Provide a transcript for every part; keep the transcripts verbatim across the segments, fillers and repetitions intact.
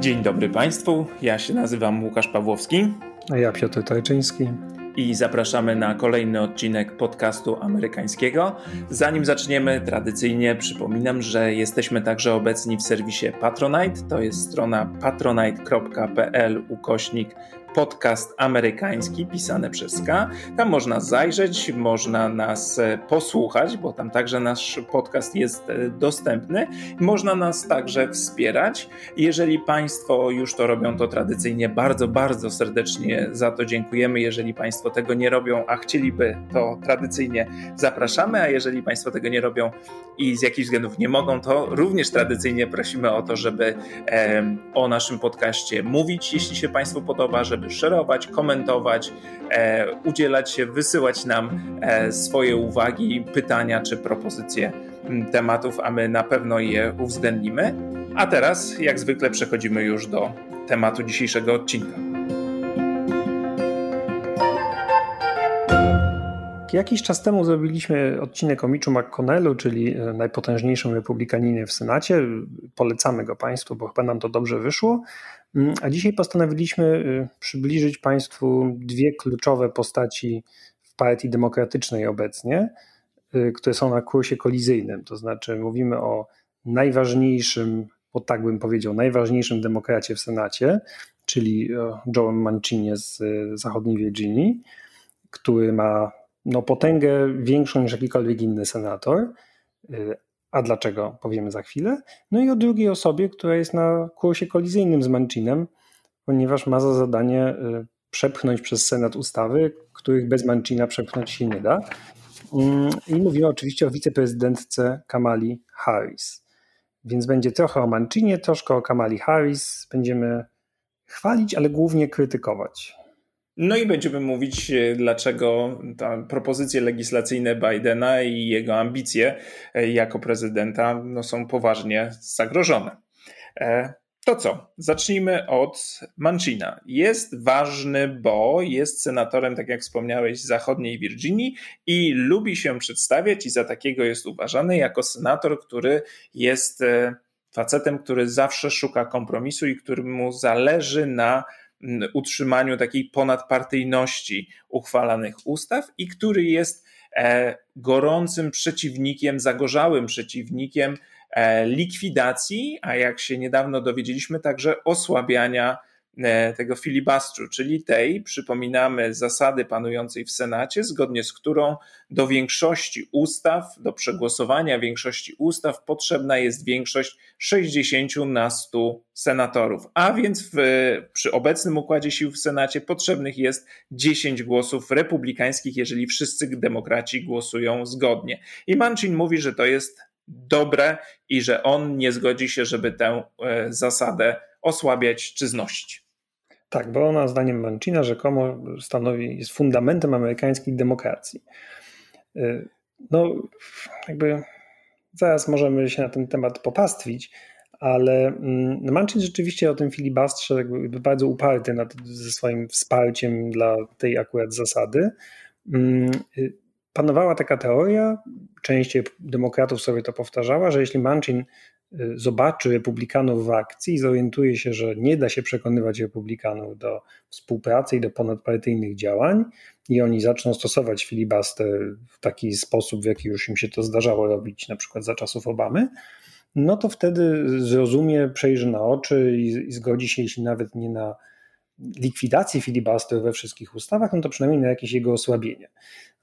Dzień dobry Państwu, ja się nazywam Łukasz Pawłowski. A ja Piotr Tajczyński. I zapraszamy na kolejny odcinek podcastu amerykańskiego. Zanim zaczniemy, tradycyjnie przypominam, że jesteśmy także obecni w serwisie Patronite. To jest strona patronite.pl ukośnik podcast amerykański, pisane przez K. Tam można zajrzeć, można nas posłuchać, bo tam także nasz podcast jest dostępny. Można nas także wspierać. Jeżeli Państwo już to robią, to tradycyjnie bardzo, bardzo serdecznie za to dziękujemy. Jeżeli Państwo tego nie robią, a chcieliby, to tradycyjnie zapraszamy, a jeżeli Państwo tego nie robią i z jakichś względów nie mogą, to również tradycyjnie prosimy o to, żeby e, o naszym podcaście mówić, jeśli się Państwu podoba, żeby żeby szerować, komentować, e, udzielać się, wysyłać nam e, swoje uwagi, pytania czy propozycje m, tematów, a my na pewno je uwzględnimy. A teraz, jak zwykle, przechodzimy już do tematu dzisiejszego odcinka. Jakiś czas temu zrobiliśmy odcinek o Mitchu McConnellu, czyli najpotężniejszym republikaninie w Senacie. Polecamy go Państwu, bo chyba nam to dobrze wyszło. A dzisiaj postanowiliśmy przybliżyć Państwu dwie kluczowe postaci w partii demokratycznej obecnie, które są na kursie kolizyjnym. To znaczy mówimy o najważniejszym, bo tak bym powiedział, najważniejszym demokracie w Senacie, czyli Joe Manchinie z zachodniej Virginii, który ma no, potęgę większą niż jakikolwiek inny senator. A dlaczego? Powiemy za chwilę. No i o drugiej osobie, która jest na kursie kolizyjnym z Manchinem, ponieważ ma za zadanie przepchnąć przez Senat ustawy, których bez Manchina przepchnąć się nie da. I mówimy oczywiście o wiceprezydentce Kamali Harris. Więc będzie trochę o Manchinie, troszkę o Kamali Harris. Będziemy chwalić, ale głównie krytykować. No i będziemy mówić, dlaczego te propozycje legislacyjne Bidena i jego ambicje jako prezydenta no, są poważnie zagrożone. To co? Zacznijmy od Manchina. Jest ważny, bo jest senatorem, tak jak wspomniałeś, z zachodniej Virginii i lubi się przedstawiać i za takiego jest uważany jako senator, który jest facetem, który zawsze szuka kompromisu i któremu zależy na utrzymaniu takiej ponadpartyjności uchwalanych ustaw i który jest gorącym przeciwnikiem, zagorzałym przeciwnikiem likwidacji, a jak się niedawno dowiedzieliśmy, także osłabiania tego filibastru, czyli tej, przypominamy, zasady panującej w Senacie, zgodnie z którą do większości ustaw, do przegłosowania większości ustaw potrzebna jest większość sześćdziesięciu na stu senatorów, a więc w, przy obecnym układzie sił w Senacie potrzebnych jest dziesięć głosów republikańskich, jeżeli wszyscy demokraci głosują zgodnie. I Manchin mówi, że to jest dobre i że on nie zgodzi się, żeby tę e, zasadę osłabiać czy znosić. Tak, bo ona zdaniem Manchina rzekomo stanowi, jest fundamentem amerykańskiej demokracji. No jakby zaraz możemy się na ten temat popastwić, ale Manchin rzeczywiście o tym filibastrze jakby bardzo uparty nad, ze swoim wsparciem dla tej akurat zasady. Panowała taka teoria, część demokratów sobie to powtarzała, że jeśli Manchin zobaczy republikanów w akcji i zorientuje się, że nie da się przekonywać republikanów do współpracy i do ponadpartyjnych działań i oni zaczną stosować filibuster w taki sposób, w jaki już im się to zdarzało robić, na przykład za czasów Obamy, no to wtedy zrozumie, przejrzy na oczy i, i zgodzi się, jeśli nawet nie na likwidacji filibuster we wszystkich ustawach, no to przynajmniej na jakieś jego osłabienie.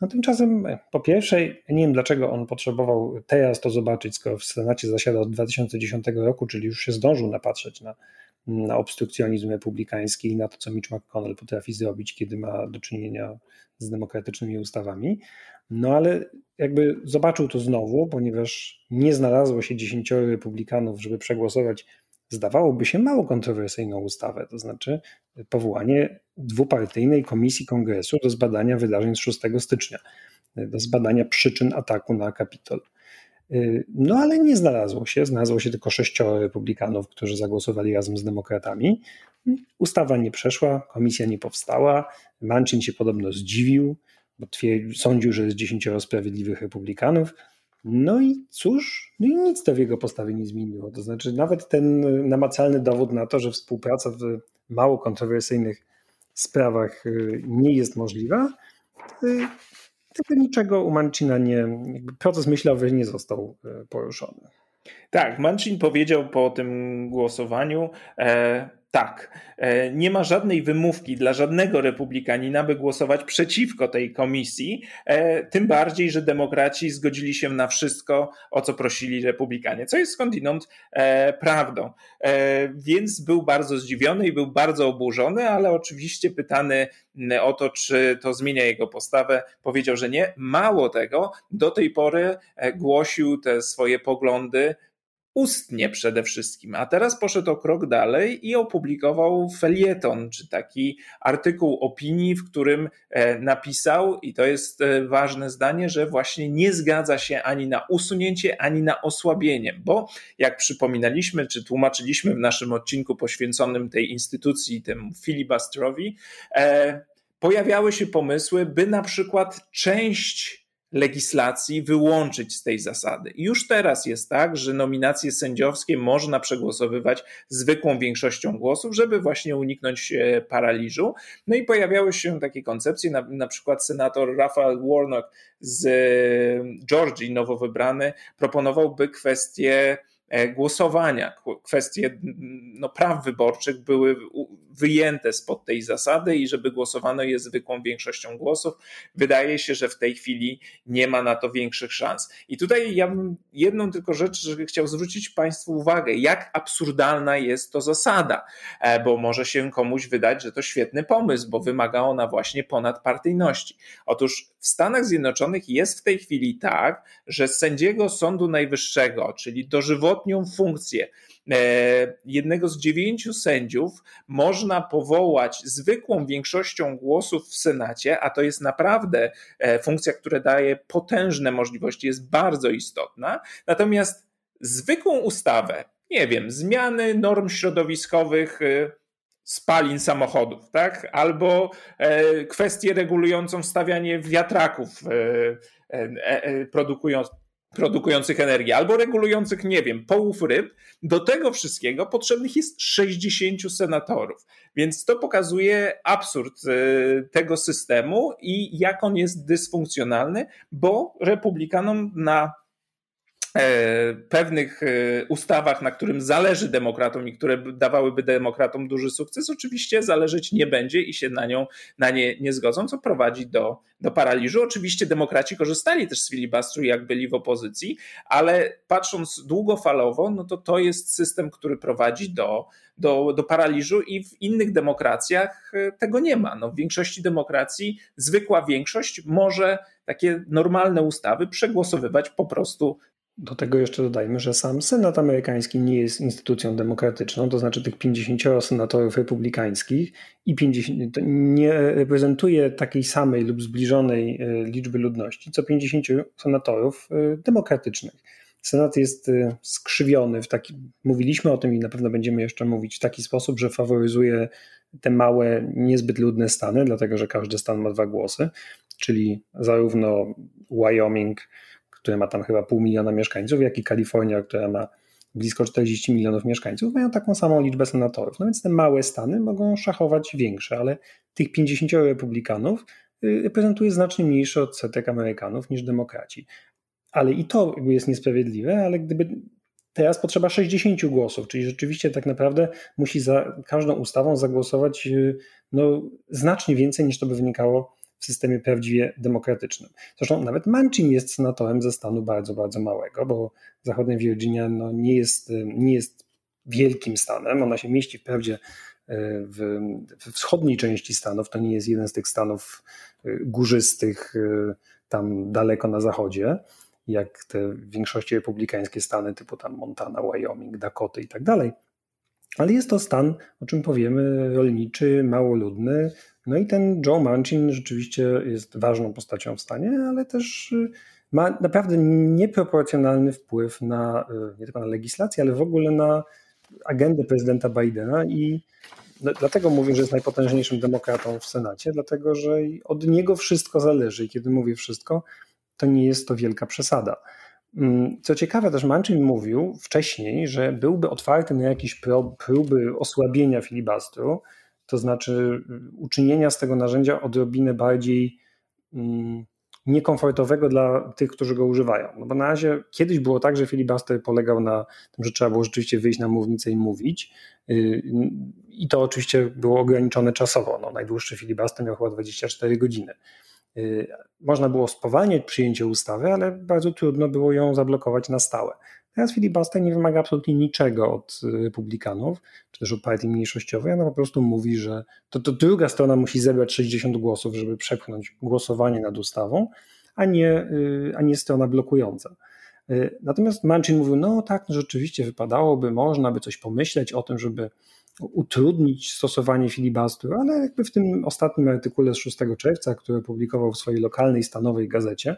No tymczasem, po pierwsze, nie wiem dlaczego on potrzebował teraz to zobaczyć, skoro w Senacie zasiada od dwa tysiące dziesiątego roku, czyli już się zdążył napatrzeć na, na obstrukcjonizm republikański i na to, co Mitch McConnell potrafi zrobić, kiedy ma do czynienia z demokratycznymi ustawami. No ale jakby zobaczył to znowu, ponieważ nie znalazło się dziesięcioro republikanów, żeby przegłosować zdawałoby się mało kontrowersyjną ustawę, to znaczy powołanie dwupartyjnej komisji kongresu do zbadania wydarzeń z szóstego stycznia, do zbadania przyczyn ataku na Kapitol. No ale nie znalazło się, znalazło się tylko sześcioro republikanów, którzy zagłosowali razem z demokratami. Ustawa nie przeszła, komisja nie powstała, Manchin się podobno zdziwił, bo twierdził, sądził, że jest dziesięcioro sprawiedliwych republikanów. No i cóż, no i nic to w jego postawie nie zmieniło. To znaczy nawet ten namacalny dowód na to, że współpraca w mało kontrowersyjnych sprawach nie jest możliwa, tego niczego u Manchina nie, proces myślowy nie został poruszony. Tak, Manchin powiedział po tym głosowaniu e, tak, e, nie ma żadnej wymówki dla żadnego republikanina, by głosować przeciwko tej komisji, e, tym bardziej, że demokraci zgodzili się na wszystko, o co prosili republikanie, co jest skądinąd e, prawdą. E, więc był bardzo zdziwiony i był bardzo oburzony, ale oczywiście pytany o to, czy to zmienia jego postawę, powiedział, że nie. Mało tego, do tej pory głosił te swoje poglądy ustnie przede wszystkim, a teraz poszedł o krok dalej i opublikował felieton, czy taki artykuł opinii, w którym napisał, i to jest ważne zdanie, że właśnie nie zgadza się ani na usunięcie, ani na osłabienie, bo jak przypominaliśmy, czy tłumaczyliśmy w naszym odcinku poświęconym tej instytucji, temu filibustrowi, pojawiały się pomysły, by na przykład część legislacji wyłączyć z tej zasady. I już teraz jest tak, że nominacje sędziowskie można przegłosowywać zwykłą większością głosów, żeby właśnie uniknąć paraliżu. No i pojawiały się takie koncepcje, na, na przykład senator Raphael Warnock z Georgii, nowo wybrany, proponował, by kwestie głosowania, kwestie no, praw wyborczych były wyjęte spod tej zasady i żeby głosowano je zwykłą większością głosów. Wydaje się, że w tej chwili nie ma na to większych szans. I tutaj ja bym jedną tylko rzecz, że chciał zwrócić Państwu uwagę, jak absurdalna jest to zasada, bo może się komuś wydać, że to świetny pomysł, bo wymaga ona właśnie ponadpartyjności. Otóż w Stanach Zjednoczonych jest w tej chwili tak, że sędziego Sądu Najwyższego, czyli dożywotnią funkcję jednego z dziewięciu sędziów można powołać zwykłą większością głosów w Senacie, a to jest naprawdę funkcja, która daje potężne możliwości, jest bardzo istotna. Natomiast zwykłą ustawę, nie wiem, zmiany norm środowiskowych, spalin samochodów, tak? Albo kwestię regulującą wstawianie wiatraków produkujących produkujących energię, albo regulujących, nie wiem, połów ryb, do tego wszystkiego potrzebnych jest sześćdziesięciu senatorów. Więc to pokazuje absurd tego systemu i jak on jest dysfunkcjonalny, bo republikanom na pewnych ustawach, na którym zależy demokratom i które dawałyby demokratom duży sukces, oczywiście zależeć nie będzie i się na nią, na nie nie zgodzą, co prowadzi do, do paraliżu. Oczywiście demokraci korzystali też z filibustru, jak byli w opozycji, ale patrząc długofalowo, no to to jest system, który prowadzi do, do, do paraliżu i w innych demokracjach tego nie ma. No, w większości demokracji zwykła większość może takie normalne ustawy przegłosowywać po prostu. Do tego jeszcze dodajmy, że sam Senat amerykański nie jest instytucją demokratyczną, to znaczy tych pięćdziesięciu senatorów republikańskich i pięćdziesięciu nie reprezentuje takiej samej lub zbliżonej liczby ludności, co pięćdziesięciu senatorów demokratycznych. Senat jest skrzywiony, w taki, mówiliśmy o tym i na pewno będziemy jeszcze mówić, w taki sposób, że faworyzuje te małe, niezbyt ludne stany, dlatego że każdy stan ma dwa głosy, czyli zarówno Wyoming, które ma tam chyba pół miliona mieszkańców, jak i Kalifornia, która ma blisko czterdzieści milionów mieszkańców, mają taką samą liczbę senatorów. No więc te małe stany mogą szachować większe, ale tych pięćdziesięciu republikanów reprezentuje znacznie mniejszy odsetek Amerykanów niż demokraci. Ale i to jest niesprawiedliwe, ale gdyby teraz potrzeba sześćdziesięciu głosów, czyli rzeczywiście tak naprawdę musi za każdą ustawą zagłosować no, znacznie więcej niż to by wynikało w systemie prawdziwie demokratycznym. Zresztą nawet Manchin jest senatorem ze stanu bardzo, bardzo małego, bo zachodnia Virginia no, nie, jest, nie jest wielkim stanem. Ona się mieści wprawdzie w, w wschodniej części stanów. To nie jest jeden z tych stanów górzystych tam daleko na zachodzie, jak te większości republikańskie stany typu tam Montana, Wyoming, Dakota i tak dalej. Ale jest to stan, o czym powiemy, rolniczy, małoludny. No i ten Joe Manchin rzeczywiście jest ważną postacią w stanie, ale też ma naprawdę nieproporcjonalny wpływ na, nie tylko na legislację, ale w ogóle na agendę prezydenta Bidena i dlatego mówię, że jest najpotężniejszym demokratą w Senacie, dlatego że od niego wszystko zależy i kiedy mówię wszystko, to nie jest to wielka przesada. Co ciekawe, też Manchin mówił wcześniej, że byłby otwarty na jakieś próby osłabienia filibastru, to znaczy uczynienia z tego narzędzia odrobinę bardziej niekomfortowego dla tych, którzy go używają. No bo na razie kiedyś było tak, że filibuster polegał na tym, że trzeba było rzeczywiście wyjść na mównicę i mówić i to oczywiście było ograniczone czasowo. No, najdłuższy filibuster miał chyba dwadzieścia cztery godziny. Można było spowalniać przyjęcie ustawy, ale bardzo trudno było ją zablokować na stałe. Teraz filibuster nie wymaga absolutnie niczego od republikanów, czy też od partii mniejszościowej. Ona po prostu mówi, że to, to druga strona musi zebrać sześćdziesiąt głosów, żeby przepchnąć głosowanie nad ustawą, a nie, a nie strona blokująca. Natomiast Manchin mówił, no tak, no rzeczywiście wypadałoby, można by coś pomyśleć o tym, żeby utrudnić stosowanie filibastru, ale jakby w tym ostatnim artykule z szóstego czerwca, który publikował w swojej lokalnej, stanowej gazecie,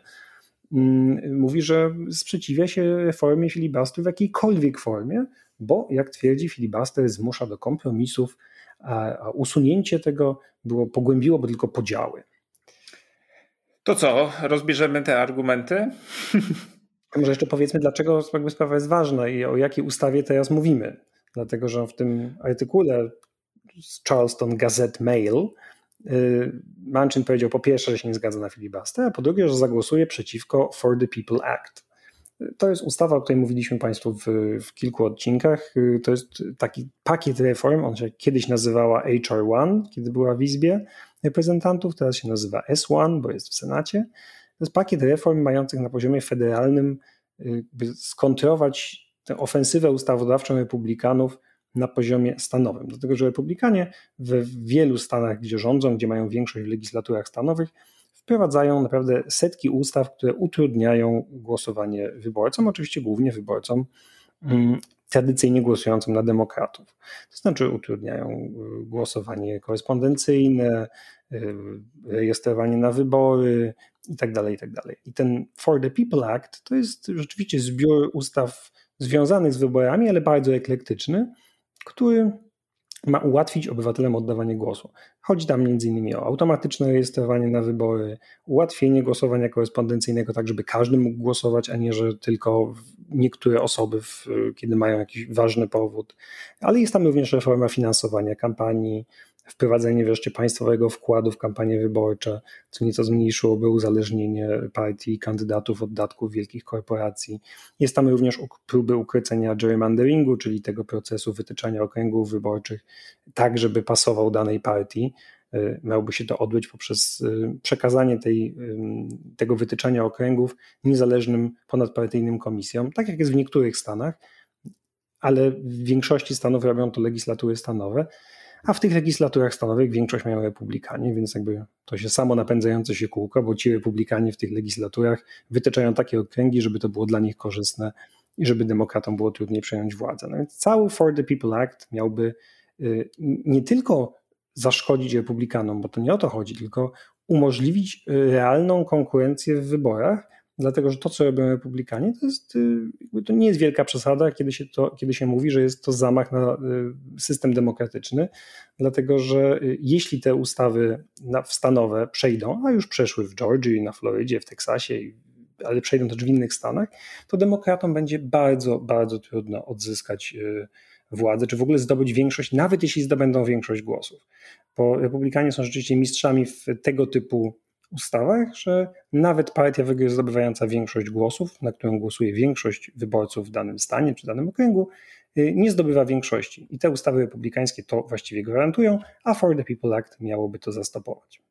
mówi, że sprzeciwia się reformie filibastru w jakiejkolwiek formie, bo jak twierdzi, filibaster zmusza do kompromisów, a usunięcie tego było, pogłębiłoby tylko podziały. To co, rozbierzemy te argumenty? Może jeszcze powiedzmy, dlaczego jakby sprawa jest ważna i o jakiej ustawie teraz mówimy. Dlatego, że w tym artykule z Charleston Gazette Mail Manchin powiedział po pierwsze, że się nie zgadza na filibuster, a po drugie, że zagłosuje przeciwko For the People Act. To jest ustawa, o której mówiliśmy Państwu w, w kilku odcinkach. To jest taki pakiet reform, on się kiedyś nazywała H R jeden, kiedy była w Izbie Reprezentantów, teraz się nazywa S jeden, bo jest w Senacie. To jest pakiet reform mających na poziomie federalnym skontrować tę ofensywę ustawodawczą republikanów na poziomie stanowym. Dlatego, że republikanie w wielu stanach, gdzie rządzą, gdzie mają większość w legislaturach stanowych, wprowadzają naprawdę setki ustaw, które utrudniają głosowanie wyborcom, oczywiście głównie wyborcom mm, tradycyjnie głosującym na demokratów. To znaczy utrudniają głosowanie korespondencyjne, rejestrowanie na wybory itd., itd. I ten For the People Act to jest rzeczywiście zbiór ustaw związanych z wyborami, ale bardzo eklektyczny, który ma ułatwić obywatelom oddawanie głosu. Chodzi tam między innymi o automatyczne rejestrowanie na wybory, ułatwienie głosowania korespondencyjnego, tak żeby każdy mógł głosować, a nie, że tylko niektóre osoby, w, kiedy mają jakiś ważny powód. Ale jest tam również reforma finansowania kampanii, wprowadzenie wreszcie państwowego wkładu w kampanie wyborcze, co nieco zmniejszyłoby uzależnienie partii i kandydatów od datków wielkich korporacji. Jest tam również próby ukrócenia gerrymanderingu, czyli tego procesu wytyczania okręgów wyborczych tak, żeby pasował danej partii. Miałoby się to odbyć poprzez przekazanie tej, tego wytyczania okręgów niezależnym, ponadpartyjnym komisjom, tak jak jest w niektórych stanach, ale w większości stanów robią to legislatury stanowe, a w tych legislaturach stanowych większość mają republikanie, więc jakby to się samo napędzające się kółko, bo ci republikanie w tych legislaturach wytyczają takie okręgi, żeby to było dla nich korzystne i żeby demokratom było trudniej przejąć władzę. No więc cały For the People Act miałby nie tylko zaszkodzić republikanom, bo to nie o to chodzi, tylko umożliwić realną konkurencję w wyborach, dlatego że to, co robią republikanie, to, jest, to nie jest wielka przesada, kiedy się, to, kiedy się mówi, że jest to zamach na system demokratyczny, dlatego że jeśli te ustawy stanowe przejdą, a już przeszły w Georgii, na Florydzie, w Teksasie, ale przejdą też w innych stanach, to demokratom będzie bardzo, bardzo trudno odzyskać władzę, czy w ogóle zdobyć większość, nawet jeśli zdobędą większość głosów. Bo republikanie są rzeczywiście mistrzami w tego typu ustawach, że nawet partia zdobywająca większość głosów, na którą głosuje większość wyborców w danym stanie czy danym okręgu, nie zdobywa większości. I te ustawy republikańskie to właściwie gwarantują, a For the People Act miałoby to zastopować.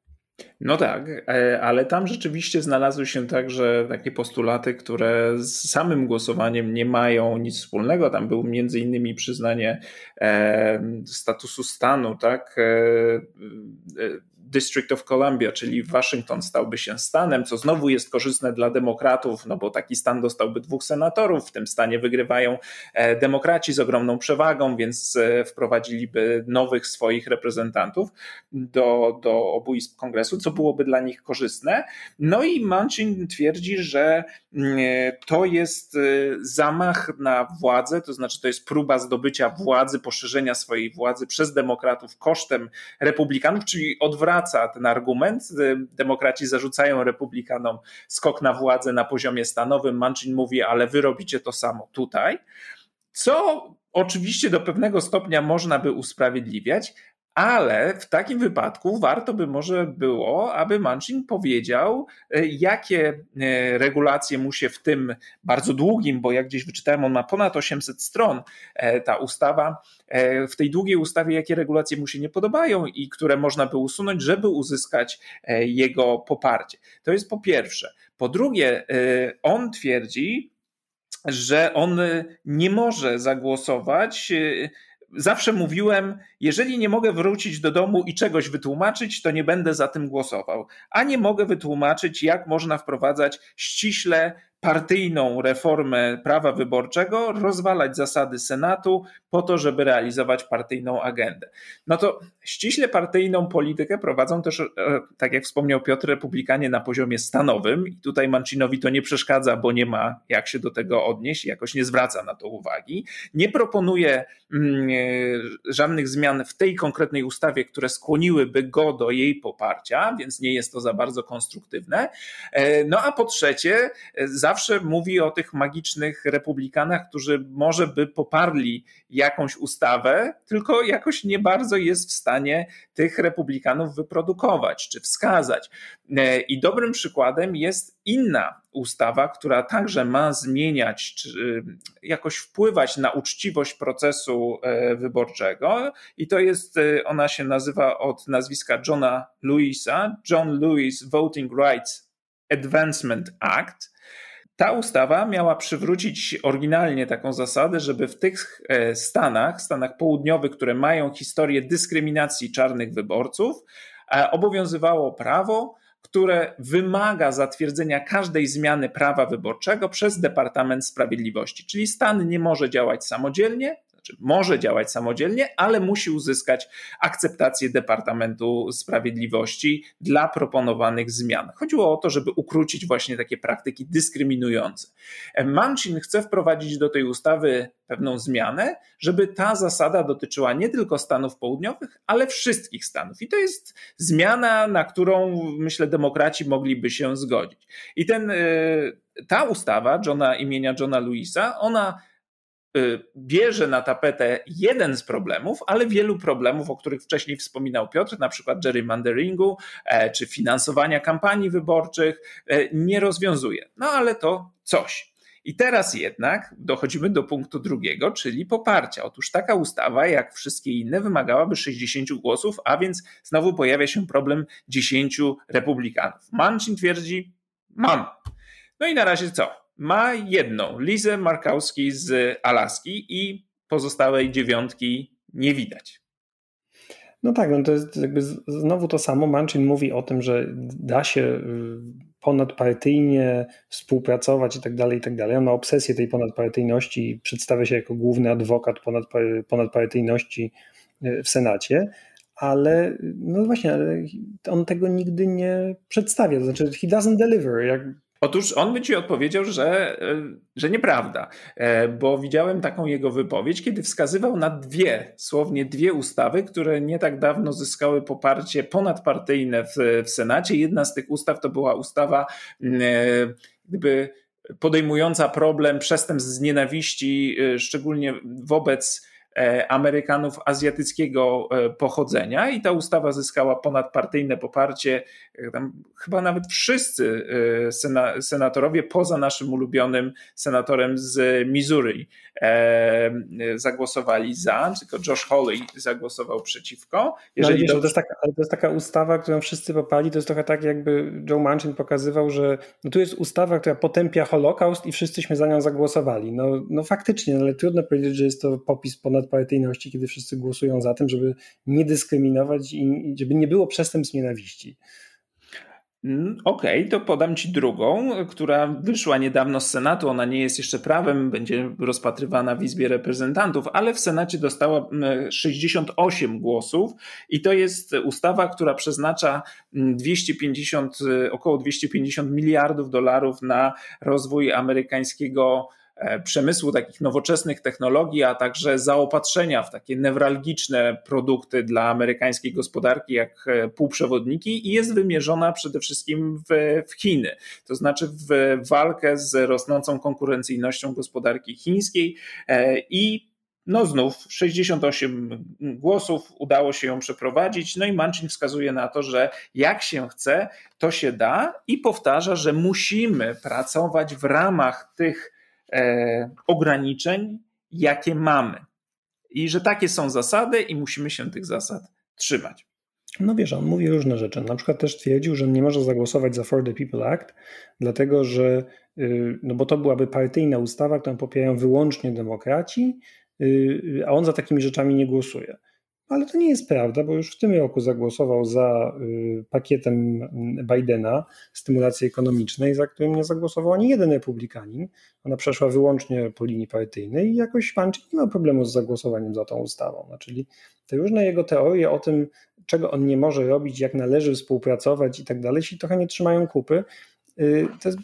No tak, ale tam rzeczywiście znalazły się także takie postulaty, które z samym głosowaniem nie mają nic wspólnego. Tam było między innymi przyznanie e, statusu stanu, tak, e, e, District of Columbia, czyli Waszyngton stałby się stanem, co znowu jest korzystne dla demokratów, no bo taki stan dostałby dwóch senatorów, w tym stanie wygrywają demokraci z ogromną przewagą, więc wprowadziliby nowych swoich reprezentantów do, do obu izb kongresu, co byłoby dla nich korzystne. No i Manchin twierdzi, że to jest zamach na władzę, to znaczy to jest próba zdobycia władzy, poszerzenia swojej władzy przez demokratów kosztem republikanów, czyli odwracania wraca ten argument. Demokraci zarzucają republikanom skok na władzę na poziomie stanowym. Manchin mówi, ale wy robicie to samo tutaj, co oczywiście do pewnego stopnia można by usprawiedliwiać, ale w takim wypadku warto by może było, aby Manchin powiedział, jakie regulacje mu się w tym bardzo długim, bo jak gdzieś wyczytałem, on ma ponad osiemset stron ta ustawa, w tej długiej ustawie jakie regulacje mu się nie podobają i które można by usunąć, żeby uzyskać jego poparcie. To jest po pierwsze. Po drugie, on twierdzi, że on nie może zagłosować. Zawsze mówiłem, jeżeli nie mogę wrócić do domu i czegoś wytłumaczyć, to nie będę za tym głosował. A nie mogę wytłumaczyć, jak można wprowadzać ściśle partyjną reformę prawa wyborczego, rozwalać zasady Senatu po to, żeby realizować partyjną agendę. No to ściśle partyjną politykę prowadzą też, tak jak wspomniał Piotr, republikanie na poziomie stanowym. I tutaj Manchinowi to nie przeszkadza, bo nie ma jak się do tego odnieść, jakoś nie zwraca na to uwagi. Nie proponuje żadnych zmian w tej konkretnej ustawie, które skłoniłyby go do jej poparcia, więc nie jest to za bardzo konstruktywne. No a po trzecie, zawsze mówi o tych magicznych republikanach, którzy może by poparli jakąś ustawę, tylko jakoś nie bardzo jest w stanie tych republikanów wyprodukować czy wskazać. I dobrym przykładem jest inna ustawa, która także ma zmieniać czy jakoś wpływać na uczciwość procesu wyborczego i to jest, ona się nazywa od nazwiska Johna Lewisa, John Lewis Voting Rights Advancement Act. Ta ustawa miała przywrócić oryginalnie taką zasadę, żeby w tych stanach, stanach południowych, które mają historię dyskryminacji czarnych wyborców, obowiązywało prawo, które wymaga zatwierdzenia każdej zmiany prawa wyborczego przez Departament Sprawiedliwości. Czyli stan nie może działać samodzielnie, znaczy może działać samodzielnie, ale musi uzyskać akceptację Departamentu Sprawiedliwości dla proponowanych zmian. Chodziło o to, żeby ukrócić właśnie takie praktyki dyskryminujące. Manchin chce wprowadzić do tej ustawy pewną zmianę, żeby ta zasada dotyczyła nie tylko stanów południowych, ale wszystkich stanów. I to jest zmiana, na którą myślę demokraci mogliby się zgodzić. I ten, ta ustawa Johna, imienia Johna Lewisa, ona bierze na tapetę jeden z problemów, ale wielu problemów, o których wcześniej wspominał Piotr, na przykład gerrymanderingu czy finansowania kampanii wyborczych, nie rozwiązuje. No ale to coś. I teraz jednak dochodzimy do punktu drugiego, czyli poparcia. Otóż taka ustawa, jak wszystkie inne, wymagałaby sześćdziesięciu głosów, a więc znowu pojawia się problem dziesięciu republikanów. Manchin twierdzi, mam. No i na razie co? Ma jedną, Lizę Murkowski z Alaski i pozostałej dziewiątki nie widać. No tak, no to jest jakby znowu to samo. Manchin mówi o tym, że da się ponadpartyjnie współpracować i tak dalej, i tak dalej. On ma obsesję tej ponadpartyjności i przedstawia się jako główny adwokat ponadpartyjności w Senacie. Ale no właśnie, on tego nigdy nie przedstawia. To znaczy he doesn't deliver, jak Otóż on by ci odpowiedział, że, że nieprawda, bo widziałem taką jego wypowiedź, kiedy wskazywał na dwie, słownie dwie ustawy, które nie tak dawno zyskały poparcie ponadpartyjne w, w Senacie. Jedna z tych ustaw to była ustawa gdyby podejmująca problem przestępstw z nienawiści, szczególnie wobec Amerykanów azjatyckiego pochodzenia i ta ustawa zyskała ponadpartyjne poparcie. Tam chyba nawet wszyscy sena- senatorowie poza naszym ulubionym senatorem z Missouri e- zagłosowali za, tylko Josh Hawley zagłosował przeciwko. Jeżeli no, wiesz, do... to, jest taka, to jest taka ustawa, którą wszyscy poparli, to jest trochę tak jakby Joe Manchin pokazywał, że no, tu jest ustawa, która potępia Holokaust i wszyscyśmy za nią zagłosowali. No, no faktycznie, ale trudno powiedzieć, że jest to popis ponad partyjności, kiedy wszyscy głosują za tym, żeby nie dyskryminować i żeby nie było przestępstw nienawiści. Okej, okay, to podam ci drugą, która wyszła niedawno z Senatu. Ona nie jest jeszcze prawem, będzie rozpatrywana w Izbie Reprezentantów, ale w Senacie dostała sześćdziesiąt osiem głosów i to jest ustawa, która przeznacza dwieście pięćdziesiąt, około dwieście pięćdziesiąt miliardów dolarów na rozwój amerykańskiego przemysłu, takich nowoczesnych technologii, a także zaopatrzenia w takie newralgiczne produkty dla amerykańskiej gospodarki jak półprzewodniki i jest wymierzona przede wszystkim w, w Chiny. To znaczy w walkę z rosnącą konkurencyjnością gospodarki chińskiej i no znów sześćdziesiąt osiem głosów udało się ją przeprowadzić, no i Manchin wskazuje na to, że jak się chce, to się da i powtarza, że musimy pracować w ramach tych e, ograniczeń, jakie mamy i że takie są zasady i musimy się tych zasad trzymać. No wiesz, on mówi różne rzeczy. Na przykład też twierdził, że nie może zagłosować za For the People Act, dlatego że, no bo to byłaby partyjna ustawa, którą popierają wyłącznie demokraci, a on za takimi rzeczami nie głosuje. Ale to nie jest prawda, bo już w tym roku zagłosował za pakietem Bidena stymulacji ekonomicznej, za którym nie zagłosował ani jeden republikanin. Ona przeszła wyłącznie po linii partyjnej i jakoś Manchin nie miał problemu z zagłosowaniem za tą ustawą. No, czyli te różne jego teorie o tym, czego on nie może robić, jak należy współpracować i tak dalej, się trochę nie trzymają kupy. To jest...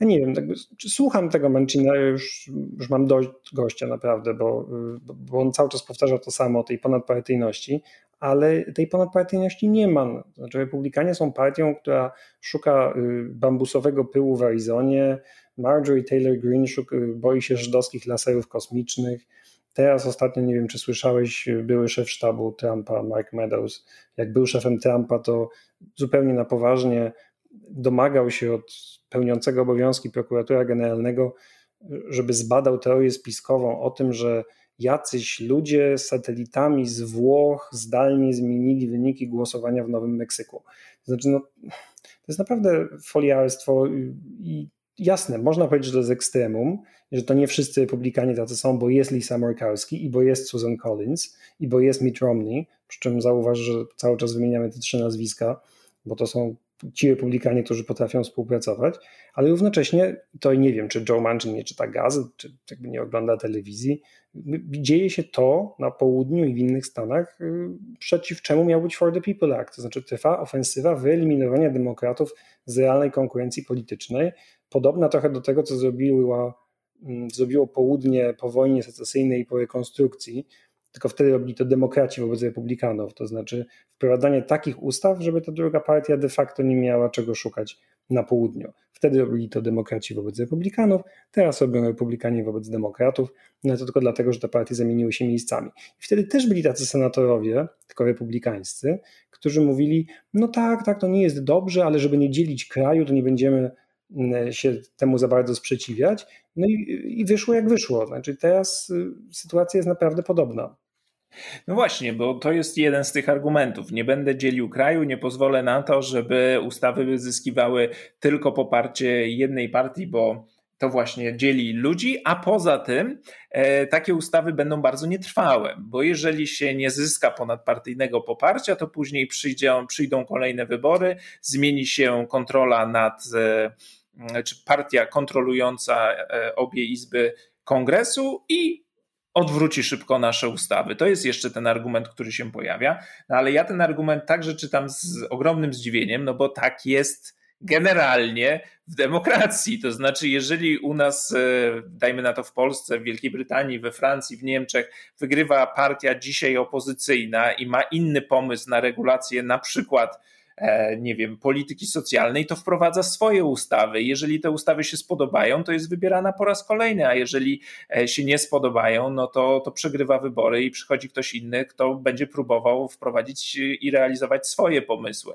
Ja nie wiem, tak, słucham tego Manchina, już, już mam dość gościa naprawdę, bo, bo on cały czas powtarza to samo o tej ponadpartyjności, ale tej ponadpartyjności nie ma. Znaczy Republikanie są partią, która szuka bambusowego pyłu w Arizonie, Marjorie Taylor Greene szuka, boi się żydowskich laserów kosmicznych. Teraz ostatnio, nie wiem czy słyszałeś, były szef sztabu Trumpa, Mark Meadows. Jak był szefem Trumpa, to zupełnie na poważnie domagał się od pełniącego obowiązki prokuratora generalnego, żeby zbadał teorię spiskową o tym, że jacyś ludzie satelitami z Włoch zdalnie zmienili wyniki głosowania w Nowym Meksyku. To znaczy, no, to jest naprawdę foliarstwo i jasne, można powiedzieć, że to jest ekstremum, że to nie wszyscy republikanie tacy są, bo jest Lisa Murkowski i bo jest Susan Collins i bo jest Mitt Romney, przy czym zauważ, że cały czas wymieniamy te trzy nazwiska, bo to są ci republikanie, którzy potrafią współpracować, ale równocześnie, to nie wiem, czy Joe Manchin nie czyta gazet, czy jakby nie ogląda telewizji, dzieje się to na południu i w innych stanach, przeciw czemu miał być For the People Act, to znaczy trwa ofensywa wyeliminowania demokratów z realnej konkurencji politycznej, podobna trochę do tego, co zrobiło, zrobiło południe po wojnie secesyjnej i po rekonstrukcji, tylko wtedy robili to demokraci wobec republikanów, to znaczy wprowadzanie takich ustaw, żeby ta druga partia de facto nie miała czego szukać na południu. Wtedy robili to demokraci wobec republikanów, teraz robią republikanie wobec demokratów, no to tylko dlatego, że te partie zamieniły się miejscami. I wtedy też byli tacy senatorowie, tylko republikańscy, którzy mówili, no tak, tak, to nie jest dobrze, ale żeby nie dzielić kraju, to nie będziemy się temu za bardzo sprzeciwiać. No i, i wyszło jak wyszło. Znaczy teraz sytuacja jest naprawdę podobna. No właśnie, bo to jest jeden z tych argumentów. Nie będę dzielił kraju, nie pozwolę na to, żeby ustawy zyskiwały tylko poparcie jednej partii, bo to właśnie dzieli ludzi, a poza tym e, takie ustawy będą bardzo nietrwałe, bo jeżeli się nie zyska ponadpartyjnego poparcia, to później przyjdzie, przyjdą kolejne wybory, zmieni się kontrola nad, e, czy partia kontrolująca e, obie izby kongresu i odwróci szybko nasze ustawy. To jest jeszcze ten argument, który się pojawia, no ale ja ten argument także czytam z ogromnym zdziwieniem, no bo tak jest generalnie w demokracji, to znaczy jeżeli u nas, dajmy na to w Polsce, w Wielkiej Brytanii, we Francji, w Niemczech wygrywa partia dzisiaj opozycyjna i ma inny pomysł na regulację na przykład, nie wiem, polityki socjalnej, to wprowadza swoje ustawy. Jeżeli te ustawy się spodobają, to jest wybierana po raz kolejny, a jeżeli się nie spodobają, no to, to przegrywa wybory i przychodzi ktoś inny, kto będzie próbował wprowadzić i realizować swoje pomysły.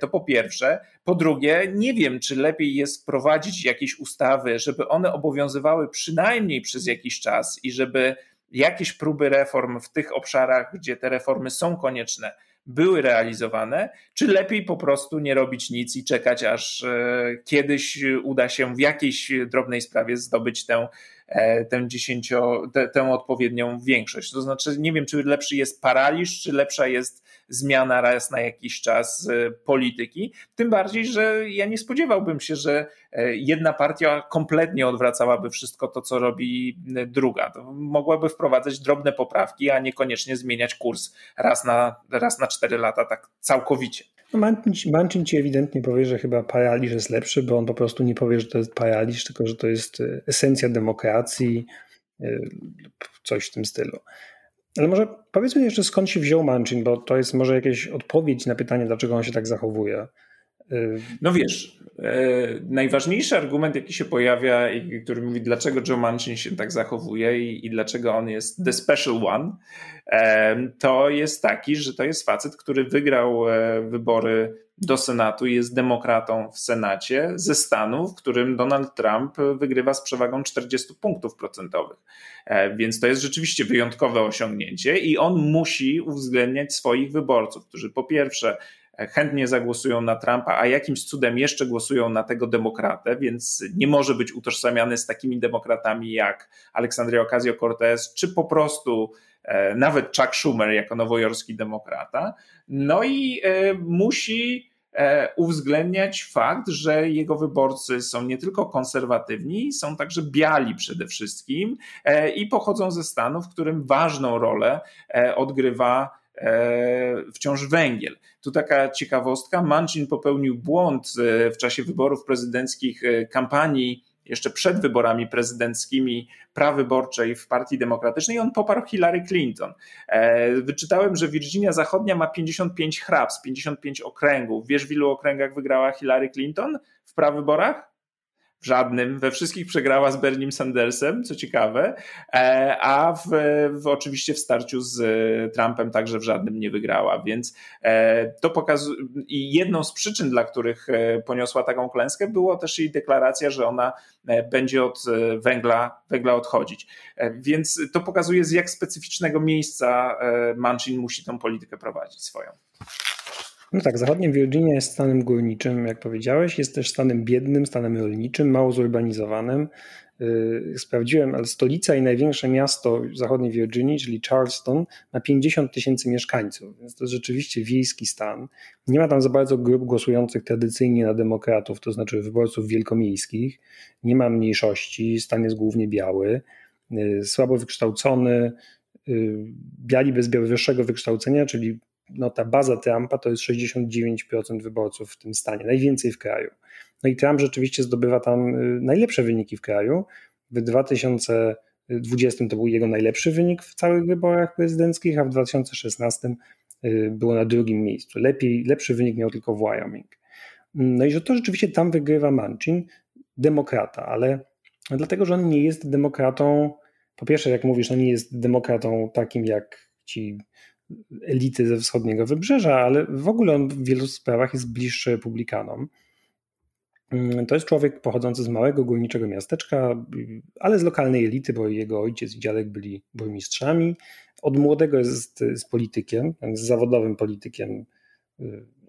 To po pierwsze. Po drugie, nie wiem, czy lepiej jest wprowadzić jakieś ustawy, żeby one obowiązywały przynajmniej przez jakiś czas i żeby jakieś próby reform w tych obszarach, gdzie te reformy są konieczne, były realizowane, czy lepiej po prostu nie robić nic i czekać, aż kiedyś uda się w jakiejś drobnej sprawie zdobyć tę tę, dziesięcio, te, tę odpowiednią większość. To znaczy nie wiem, czy lepszy jest paraliż, czy lepsza jest zmiana raz na jakiś czas polityki. Tym bardziej, że ja nie spodziewałbym się, że jedna partia kompletnie odwracałaby wszystko to, co robi druga. To mogłaby wprowadzać drobne poprawki, a niekoniecznie zmieniać kurs raz na, raz na cztery lata tak całkowicie. No, Manchin ci ewidentnie powie, że chyba paraliż jest lepszy, bo on po prostu nie powie, że to jest paraliż, tylko że to jest esencja demokracji, coś w tym stylu. Ale może powiedzmy jeszcze, skąd się wziął Manchin, bo to jest może jakaś odpowiedź na pytanie, dlaczego on się tak zachowuje. No wiesz, najważniejszy argument, jaki się pojawia i który mówi, dlaczego Joe Manchin się tak zachowuje i, i dlaczego on jest the special one, to jest taki, że to jest facet, który wygrał wybory do Senatu, jest demokratą w Senacie ze stanu, w którym Donald Trump wygrywa z przewagą czterdziestu punktów procentowych. Więc to jest rzeczywiście wyjątkowe osiągnięcie i on musi uwzględniać swoich wyborców, którzy po pierwsze chętnie zagłosują na Trumpa, a jakimś cudem jeszcze głosują na tego demokratę, więc nie może być utożsamiany z takimi demokratami jak Alexandria Ocasio-Cortez, czy po prostu e, nawet Chuck Schumer jako nowojorski demokrata. No i e, musi e, uwzględniać fakt, że jego wyborcy są nie tylko konserwatywni, są także biali przede wszystkim e, i pochodzą ze stanu, w którym ważną rolę e, odgrywa wciąż węgiel. Tu taka ciekawostka, Manchin popełnił błąd w czasie wyborów prezydenckich kampanii, jeszcze przed wyborami prezydenckimi prawyborczej w Partii Demokratycznej, on poparł Hillary Clinton. Wyczytałem, że Wirginia Zachodnia ma pięćdziesiąt pięć hrabstw, pięćdziesiąt pięć okręgów. Wiesz, w ilu okręgach wygrała Hillary Clinton w prawyborach? W żadnym, we wszystkich przegrała z Bernie Sandersem, co ciekawe, a w, w oczywiście w starciu z Trumpem także w żadnym nie wygrała, więc to pokazuje, i jedną z przyczyn, dla których poniosła taką klęskę, było też jej deklaracja, że ona będzie od węgla, węgla odchodzić, więc to pokazuje, z jak specyficznego miejsca Manchin musi tą politykę prowadzić swoją. No tak, zachodnia Virginia jest stanem górniczym, jak powiedziałeś, jest też stanem biednym, stanem rolniczym, mało zurbanizowanym. Sprawdziłem, ale stolica i największe miasto zachodniej Virginii, czyli Charleston, ma pięćdziesiąt tysięcy mieszkańców, więc to jest rzeczywiście wiejski stan. Nie ma tam za bardzo grup głosujących tradycyjnie na demokratów, to znaczy wyborców wielkomiejskich. Nie ma mniejszości, stan jest głównie biały, słabo wykształcony, biali bez wyższego wykształcenia, czyli no ta baza Trumpa to jest sześćdziesiąt dziewięć procent wyborców w tym stanie, najwięcej w kraju. No i Trump rzeczywiście zdobywa tam najlepsze wyniki w kraju. W dwa tysiące dwudziestym to był jego najlepszy wynik w całych wyborach prezydenckich, a w dwa tysiące szesnastym było na drugim miejscu. Lepiej, lepszy wynik miał tylko Wyoming. No i że to rzeczywiście tam wygrywa Manchin, demokrata, ale dlatego, że on nie jest demokratą, po pierwsze jak mówisz, on nie jest demokratą takim jak ci elity ze wschodniego wybrzeża, ale w ogóle on w wielu sprawach jest bliższy republikanom. To jest człowiek pochodzący z małego górniczego miasteczka, ale z lokalnej elity, bo jego ojciec i dziadek byli burmistrzami. Od młodego jest z politykiem, z zawodowym politykiem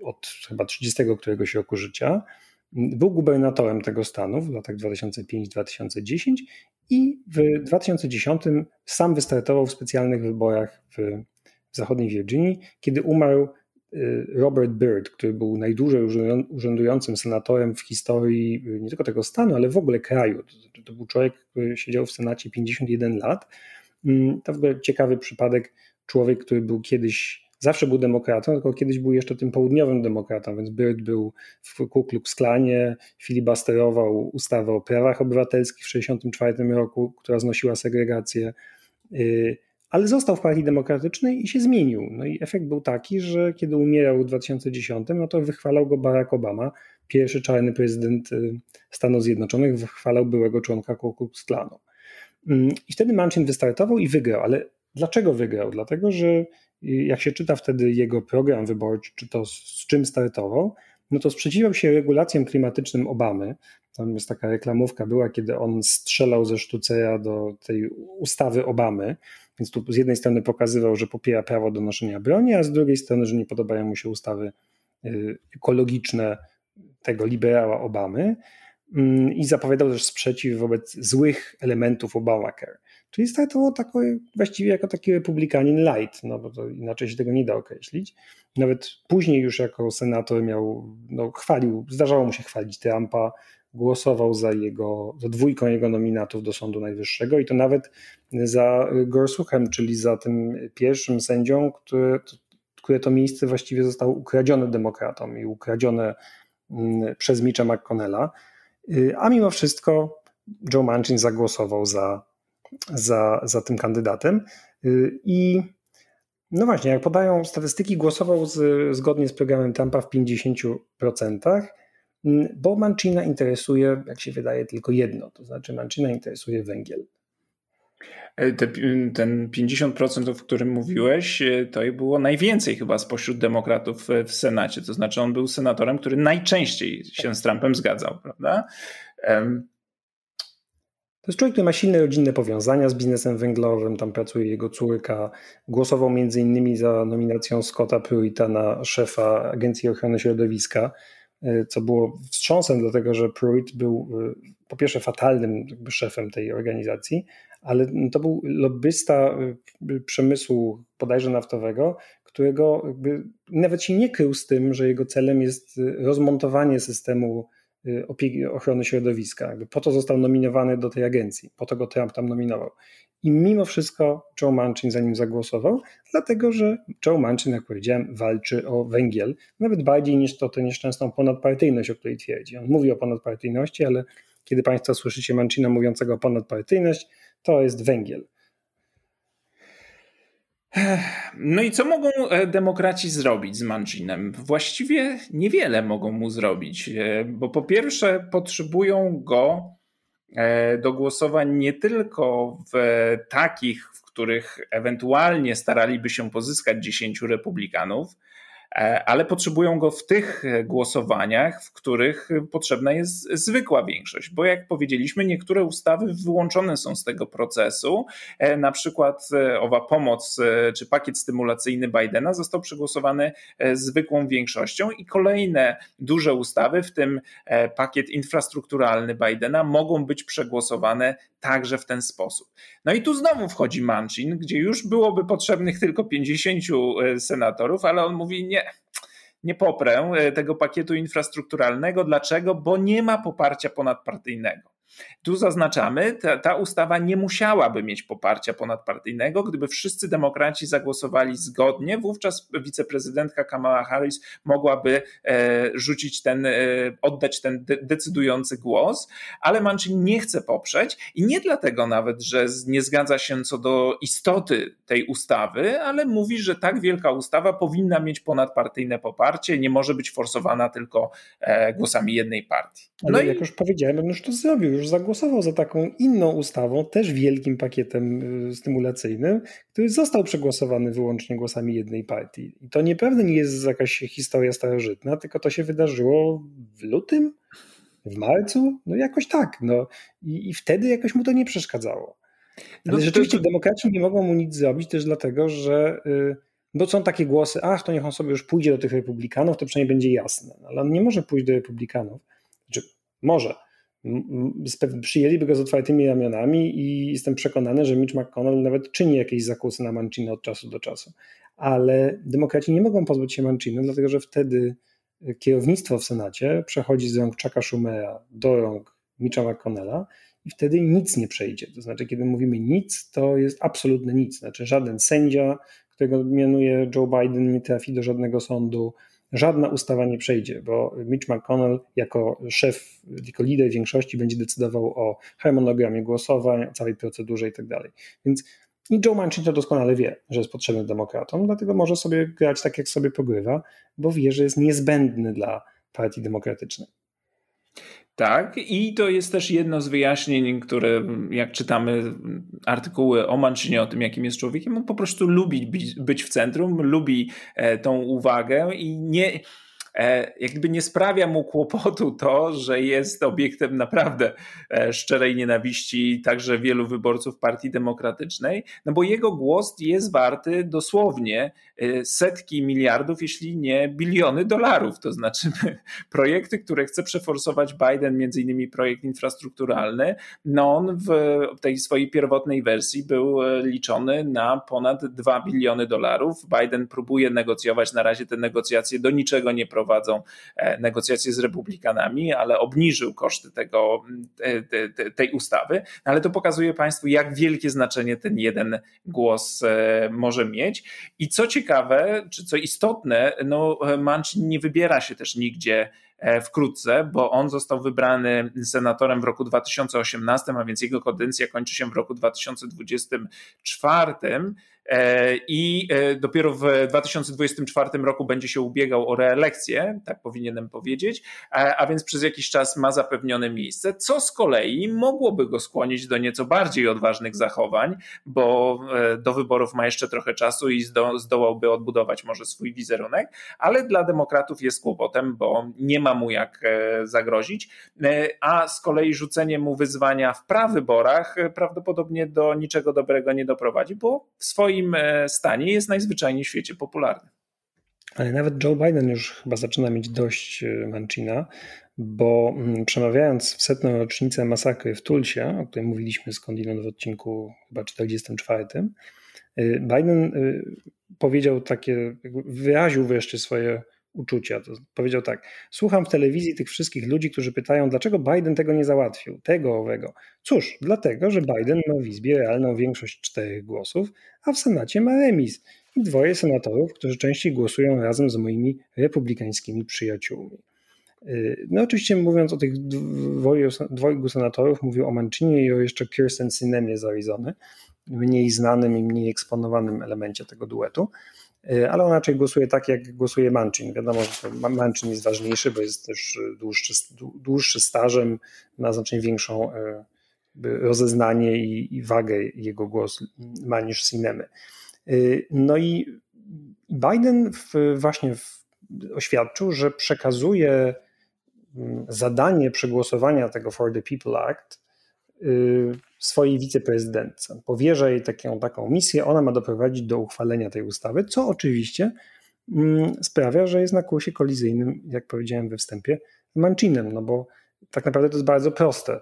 od chyba trzydziestego któregoś roku życia. Był gubernatorem tego stanu w latach dwa tysiące piąty do dwa tysiące dziesiątego i w dwa tysiące dziesiątym sam wystartował w specjalnych wyborach w w zachodniej Virginii, kiedy umarł Robert Byrd, który był najdłużej urzędującym senatorem w historii nie tylko tego stanu, ale w ogóle kraju. To, to był człowiek, który siedział w Senacie pięćdziesiąt jeden lat. To w ogóle ciekawy przypadek, człowiek, który był kiedyś, zawsze był demokratą, tylko kiedyś był jeszcze tym południowym demokratą, więc Byrd był w Ku Klux Klanie, filibasterował ustawę o prawach obywatelskich w tysiąc dziewięćset sześćdziesiątym czwartym roku, która znosiła segregację, ale został w Partii Demokratycznej i się zmienił. No i efekt był taki, że kiedy umierał w dwa tysiące dziesiątym, no to wychwalał go Barack Obama, pierwszy czarny prezydent Stanów Zjednoczonych, wychwalał byłego członka Ku Klux Klanu. I wtedy Manchin wystartował i wygrał. Ale dlaczego wygrał? Dlatego, że jak się czyta wtedy jego program wyborczy, czy to z czym startował, no to sprzeciwiał się regulacjom klimatycznym Obamy. Tam jest taka reklamówka była, kiedy on strzelał ze sztucera do tej ustawy Obamy, więc tu z jednej strony pokazywał, że popiera prawo do noszenia broni, a z drugiej strony, że nie podobają mu się ustawy ekologiczne tego liberała Obamy. i zapowiadał też sprzeciw wobec złych elementów Obamacare. Czyli to tako, właściwie jako taki republikanin light, no bo to inaczej się tego nie da określić. Nawet później już jako senator miał, no chwalił, zdarzało mu się chwalić Trumpa, głosował za jego, za dwójką jego nominatów do Sądu Najwyższego i to nawet za Gorsuchem, czyli za tym pierwszym sędzią, który, które to miejsce właściwie zostało ukradzione demokratom i ukradzione przez Mitcha McConnella. A mimo wszystko Joe Manchin zagłosował za, za, za tym kandydatem i no właśnie, jak podają statystyki, głosował z, zgodnie z programem Trumpa w pięćdziesięciu procentach, bo Manchina interesuje, jak się wydaje, tylko jedno, to znaczy Manchina interesuje węgiel. Te, ten pięćdziesiąt procent, o którym mówiłeś, to było najwięcej chyba spośród demokratów w Senacie. To znaczy on był senatorem, który najczęściej się z Trumpem zgadzał, prawda? Um. To jest człowiek, który ma silne rodzinne powiązania z biznesem węglowym, tam pracuje jego córka. Głosował między innymi za nominacją Scotta Pruitta na szefa Agencji Ochrony Środowiska, co było wstrząsem, dlatego że Pruitt był po pierwsze fatalnym jakby szefem tej organizacji, ale to był lobbysta przemysłu bodajże naftowego, którego jakby nawet się nie krył z tym, że jego celem jest rozmontowanie systemu opieki, ochrony środowiska. Jakby po to został nominowany do tej agencji, po to go Trump tam nominował. I mimo wszystko Joe Manchin za nim zagłosował, dlatego że Joe Manchin, jak powiedziałem, walczy o węgiel, nawet bardziej niż to tę nieszczęsną ponadpartyjność, o której twierdzi. On mówi o ponadpartyjności, ale kiedy państwo słyszycie Manchina mówiącego o ponadpartyjność, to jest węgiel. No i co mogą demokraci zrobić z Manchinem? Właściwie niewiele mogą mu zrobić, bo po pierwsze potrzebują go do głosowań nie tylko w takich, w których ewentualnie staraliby się pozyskać dziesięciu republikanów, ale potrzebują go w tych głosowaniach, w których potrzebna jest zwykła większość, bo jak powiedzieliśmy, niektóre ustawy wyłączone są z tego procesu, na przykład owa pomoc czy pakiet stymulacyjny Bidena został przegłosowany zwykłą większością i kolejne duże ustawy, w tym pakiet infrastrukturalny Bidena, mogą być przegłosowane także w ten sposób. No i tu znowu wchodzi Manchin, gdzie już byłoby potrzebnych tylko pięćdziesięciu senatorów, ale on mówi nie, nie poprę tego pakietu infrastrukturalnego. Dlaczego? Bo nie ma poparcia ponadpartyjnego. Tu zaznaczamy, ta, ta ustawa nie musiałaby mieć poparcia ponadpartyjnego. Gdyby wszyscy demokraci zagłosowali zgodnie, wówczas wiceprezydentka Kamala Harris mogłaby e, rzucić ten, e, oddać ten de- decydujący głos, ale Manchin nie chce poprzeć i nie dlatego nawet, że nie zgadza się co do istoty tej ustawy, ale mówi, że tak wielka ustawa powinna mieć ponadpartyjne poparcie, nie może być forsowana tylko e, głosami jednej partii. No ale i... jak już powiedziałem, on już to zrobił, już zagłosował za taką inną ustawą, też wielkim pakietem stymulacyjnym, który został przegłosowany wyłącznie głosami jednej partii. I to niepewnie nie jest jakaś historia starożytna, tylko to się wydarzyło w lutym, w marcu, no jakoś tak. No. I, i wtedy jakoś mu to nie przeszkadzało. Ale no, rzeczywiście to... demokraci nie mogą mu nic zrobić też dlatego, że yy, bo są takie głosy, ach, to niech on sobie już pójdzie do tych republikanów, to przynajmniej będzie jasne. No, ale on nie może pójść do republikanów. Znaczy, może. Przyjęliby go z otwartymi ramionami i jestem przekonany, że Mitch McConnell nawet czyni jakieś zakusy na Manchina od czasu do czasu. Ale demokraci nie mogą pozbyć się Manchina, dlatego że wtedy kierownictwo w Senacie przechodzi z rąk Chucka Schumera do rąk Mitcha McConnella i wtedy nic nie przejdzie. To znaczy, kiedy mówimy nic, to jest absolutne nic. Znaczy żaden sędzia, którego mianuje Joe Biden, nie trafi do żadnego sądu. Żadna ustawa nie przejdzie, bo Mitch McConnell jako szef, jako lider większości będzie decydował o harmonogramie głosowań, o całej procedurze i tak dalej. Więc i Joe Manchin to doskonale wie, że jest potrzebny demokratom, dlatego może sobie grać tak, jak sobie pogrywa, bo wie, że jest niezbędny dla partii demokratycznej. Tak, i to jest też jedno z wyjaśnień, które jak czytamy artykuły o Manchinie, o tym jakim jest człowiekiem, on po prostu lubi być w centrum, lubi tą uwagę i nie... jakby nie sprawia mu kłopotu to, że jest obiektem naprawdę szczerej nienawiści także wielu wyborców Partii Demokratycznej, no bo jego głos jest warty dosłownie setki miliardów, jeśli nie biliony dolarów. To znaczy projekty, które chce przeforsować Biden, między innymi projekt infrastrukturalny, no on w tej swojej pierwotnej wersji był liczony na ponad dwa biliony dolarów. Biden próbuje negocjować, na razie te negocjacje do niczego nie prowadzą, negocjacje z republikanami, ale obniżył koszty tego, te, te, tej ustawy. Ale to pokazuje Państwu, jak wielkie znaczenie ten jeden głos może mieć. I co ciekawe, czy co istotne, no Manchin nie wybiera się też nigdzie wkrótce, bo on został wybrany senatorem w roku dwa tysiące osiemnastym, a więc jego kadencja kończy się w roku dwa tysiące dwudziestym czwartym i dopiero w dwa tysiące dwudziestym czwartym roku będzie się ubiegał o reelekcję, tak powinienem powiedzieć, a więc przez jakiś czas ma zapewnione miejsce, co z kolei mogłoby go skłonić do nieco bardziej odważnych zachowań, bo do wyborów ma jeszcze trochę czasu i zdołałby odbudować może swój wizerunek, ale dla demokratów jest kłopotem, bo nie ma mu jak zagrozić, a z kolei rzucenie mu wyzwania w prawyborach prawdopodobnie do niczego dobrego nie doprowadzi, bo w swoim stanie jest najzwyczajniej w świecie popularny. Ale nawet Joe Biden już chyba zaczyna mieć dość Manchina, bo przemawiając w setną rocznicę masakry w Tulsie, o której mówiliśmy skądinąd w odcinku chyba czterdziestym czwartym, Biden powiedział takie, wyraził wreszcie swoje uczucia. To powiedział tak: słucham w telewizji tych wszystkich ludzi, którzy pytają, dlaczego Biden tego nie załatwił, tego, owego. Cóż, dlatego, że Biden ma w Izbie realną większość czterech głosów, a w Senacie ma remis i dwoje senatorów, którzy częściej głosują razem z moimi republikańskimi przyjaciółmi. No oczywiście mówiąc o tych dwoju, dwojgu senatorów, mówił o Manchinie i o jeszcze Kirsten Sinemie z Arizony, mniej znanym i mniej eksponowanym elemencie tego duetu. Ale on raczej głosuje tak, jak głosuje Manchin. Wiadomo, że Manchin jest ważniejszy, bo jest też dłuższy, dłuższy stażem, ma znacznie większą rozeznanie i, i wagę jego głos ma niż Sinemy. No i Biden właśnie oświadczył, że przekazuje zadanie przegłosowania tego For the People Act swojej wiceprezydentce. Powierza jej taką, taką misję, ona ma doprowadzić do uchwalenia tej ustawy, co oczywiście sprawia, że jest na kursie kolizyjnym, jak powiedziałem we wstępie, z Manchinem, no bo tak naprawdę to jest bardzo proste.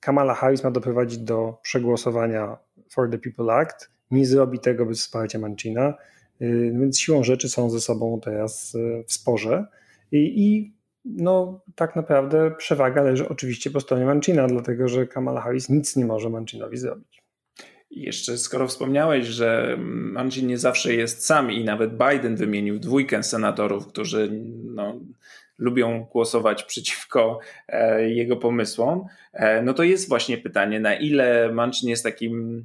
Kamala Harris ma doprowadzić do przegłosowania For the People Act, nie zrobi tego bez wsparcia Manchina, więc siłą rzeczy są ze sobą teraz w sporze i, i no tak naprawdę przewaga leży oczywiście po stronie Manchina, dlatego że Kamala Harris nic nie może Manchinowi zrobić. Jeszcze skoro wspomniałeś, że Manchin nie zawsze jest sam i nawet Biden wymienił dwójkę senatorów, którzy no, lubią głosować przeciwko e, jego pomysłom, e, no to jest właśnie pytanie, na ile Manchin jest takim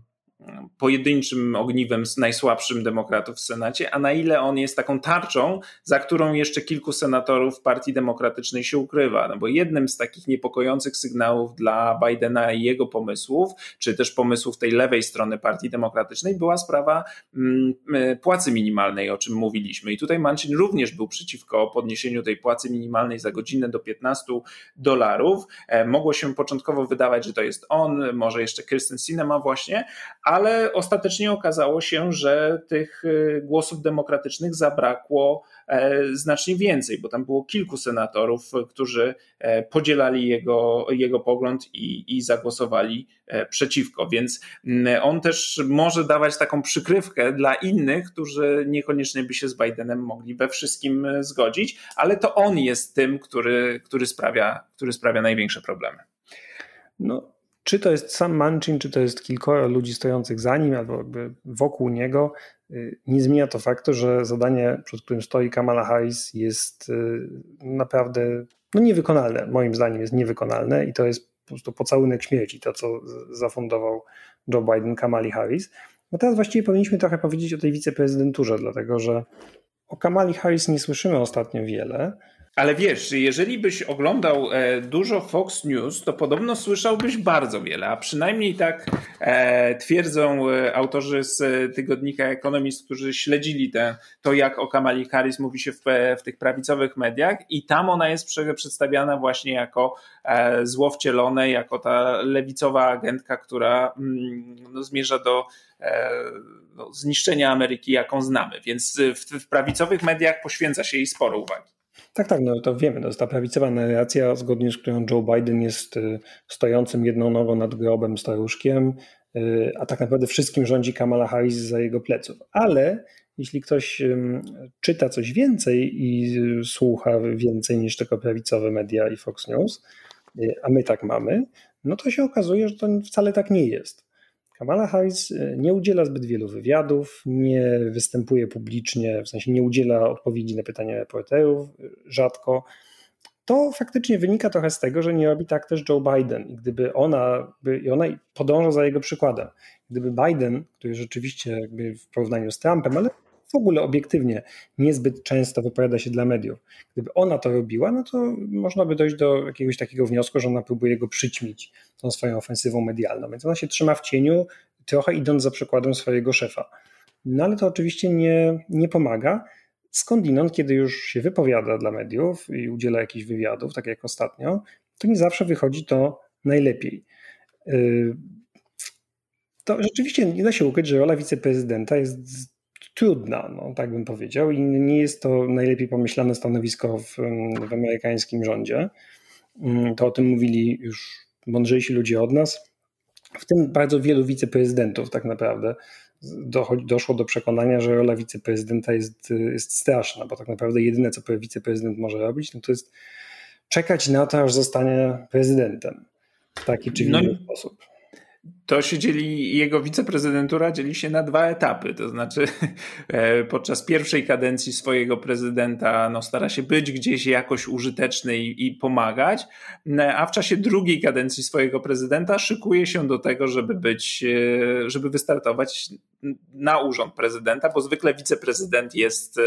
pojedynczym ogniwem najsłabszym demokratów w Senacie, a na ile on jest taką tarczą, za którą jeszcze kilku senatorów Partii Demokratycznej się ukrywa. No bo jednym z takich niepokojących sygnałów dla Bidena i jego pomysłów, czy też pomysłów tej lewej strony Partii Demokratycznej była sprawa płacy minimalnej, o czym mówiliśmy. I tutaj Manchin również był przeciwko podniesieniu tej płacy minimalnej za godzinę do piętnastu dolarów. Mogło się początkowo wydawać, że to jest on, może jeszcze Kirsten Sinema właśnie, ale ostatecznie okazało się, że tych głosów demokratycznych zabrakło znacznie więcej, bo tam było kilku senatorów, którzy podzielali jego, jego pogląd i, i zagłosowali przeciwko. Więc on też może dawać taką przykrywkę dla innych, którzy niekoniecznie by się z Bidenem mogli we wszystkim zgodzić, ale to on jest tym, który, który sprawia, który sprawia największe problemy. No. Czy to jest sam Manchin, czy to jest kilkoro ludzi stojących za nim albo jakby wokół niego, nie zmienia to faktu, że zadanie, przed którym stoi Kamala Harris, jest naprawdę no, niewykonalne. Moim zdaniem jest niewykonalne i to jest po prostu pocałunek śmierci, to co zafundował Joe Biden Kamali Harris. No teraz właściwie powinniśmy trochę powiedzieć o tej wiceprezydenturze, dlatego że o Kamali Harris nie słyszymy ostatnio wiele, Ale wiesz, jeżeli byś oglądał e, dużo Fox News, to podobno słyszałbyś bardzo wiele, a przynajmniej tak e, twierdzą e, autorzy z e, tygodnika Economist, którzy śledzili te, to, jak o Kamali Harris mówi się w, w tych prawicowych mediach, i tam ona jest prze, przedstawiana właśnie jako e, zło wcielone, jako ta lewicowa agentka, która mm, no, zmierza do e, no, zniszczenia Ameryki, jaką znamy. Więc w, w prawicowych mediach poświęca się jej sporo uwagi. Tak, tak, no to wiemy, to jest ta prawicowa narracja, zgodnie z którą Joe Biden jest stojącym jedną nogą nad grobem, staruszkiem, a tak naprawdę wszystkim rządzi Kamala Harris za jego pleców. Ale jeśli ktoś czyta coś więcej i słucha więcej niż tylko prawicowe media i Fox News, a my tak mamy, no to się okazuje, że to wcale tak nie jest. Kamala Harris nie udziela zbyt wielu wywiadów, nie występuje publicznie, w sensie nie udziela odpowiedzi na pytania reporterów, rzadko. To faktycznie wynika trochę z tego, że nie robi tak też Joe Biden. I gdyby ona, i ona podąża za jego przykładem, gdyby Biden, który rzeczywiście jakby w porównaniu z Trumpem, ale w ogóle obiektywnie niezbyt często wypowiada się dla mediów, gdyby ona to robiła, no to można by dojść do jakiegoś takiego wniosku, że ona próbuje go przyćmić tą swoją ofensywą medialną. Więc ona się trzyma w cieniu, trochę idąc za przykładem swojego szefa. No ale to oczywiście nie, nie pomaga. Skądinąd, kiedy już się wypowiada dla mediów i udziela jakichś wywiadów, tak jak ostatnio, to nie zawsze wychodzi to najlepiej. To rzeczywiście nie da się ukryć, że rola wiceprezydenta jest trudna, no, tak bym powiedział, i nie jest to najlepiej pomyślane stanowisko w, w amerykańskim rządzie. To o tym mówili już mądrzejsi ludzie od nas, w tym bardzo wielu wiceprezydentów tak naprawdę dochod- doszło do przekonania, że rola wiceprezydenta jest, jest straszna, bo tak naprawdę jedyne, co wiceprezydent może robić, no to jest czekać na to, aż zostanie prezydentem w taki czy inny no. sposób. To się dzieli, jego wiceprezydentura dzieli się na dwa etapy, to znaczy podczas pierwszej kadencji swojego prezydenta no, stara się być gdzieś jakoś użyteczny i, i pomagać, a w czasie drugiej kadencji swojego prezydenta szykuje się do tego, żeby być, żeby wystartować na urząd prezydenta, bo zwykle wiceprezydent jest,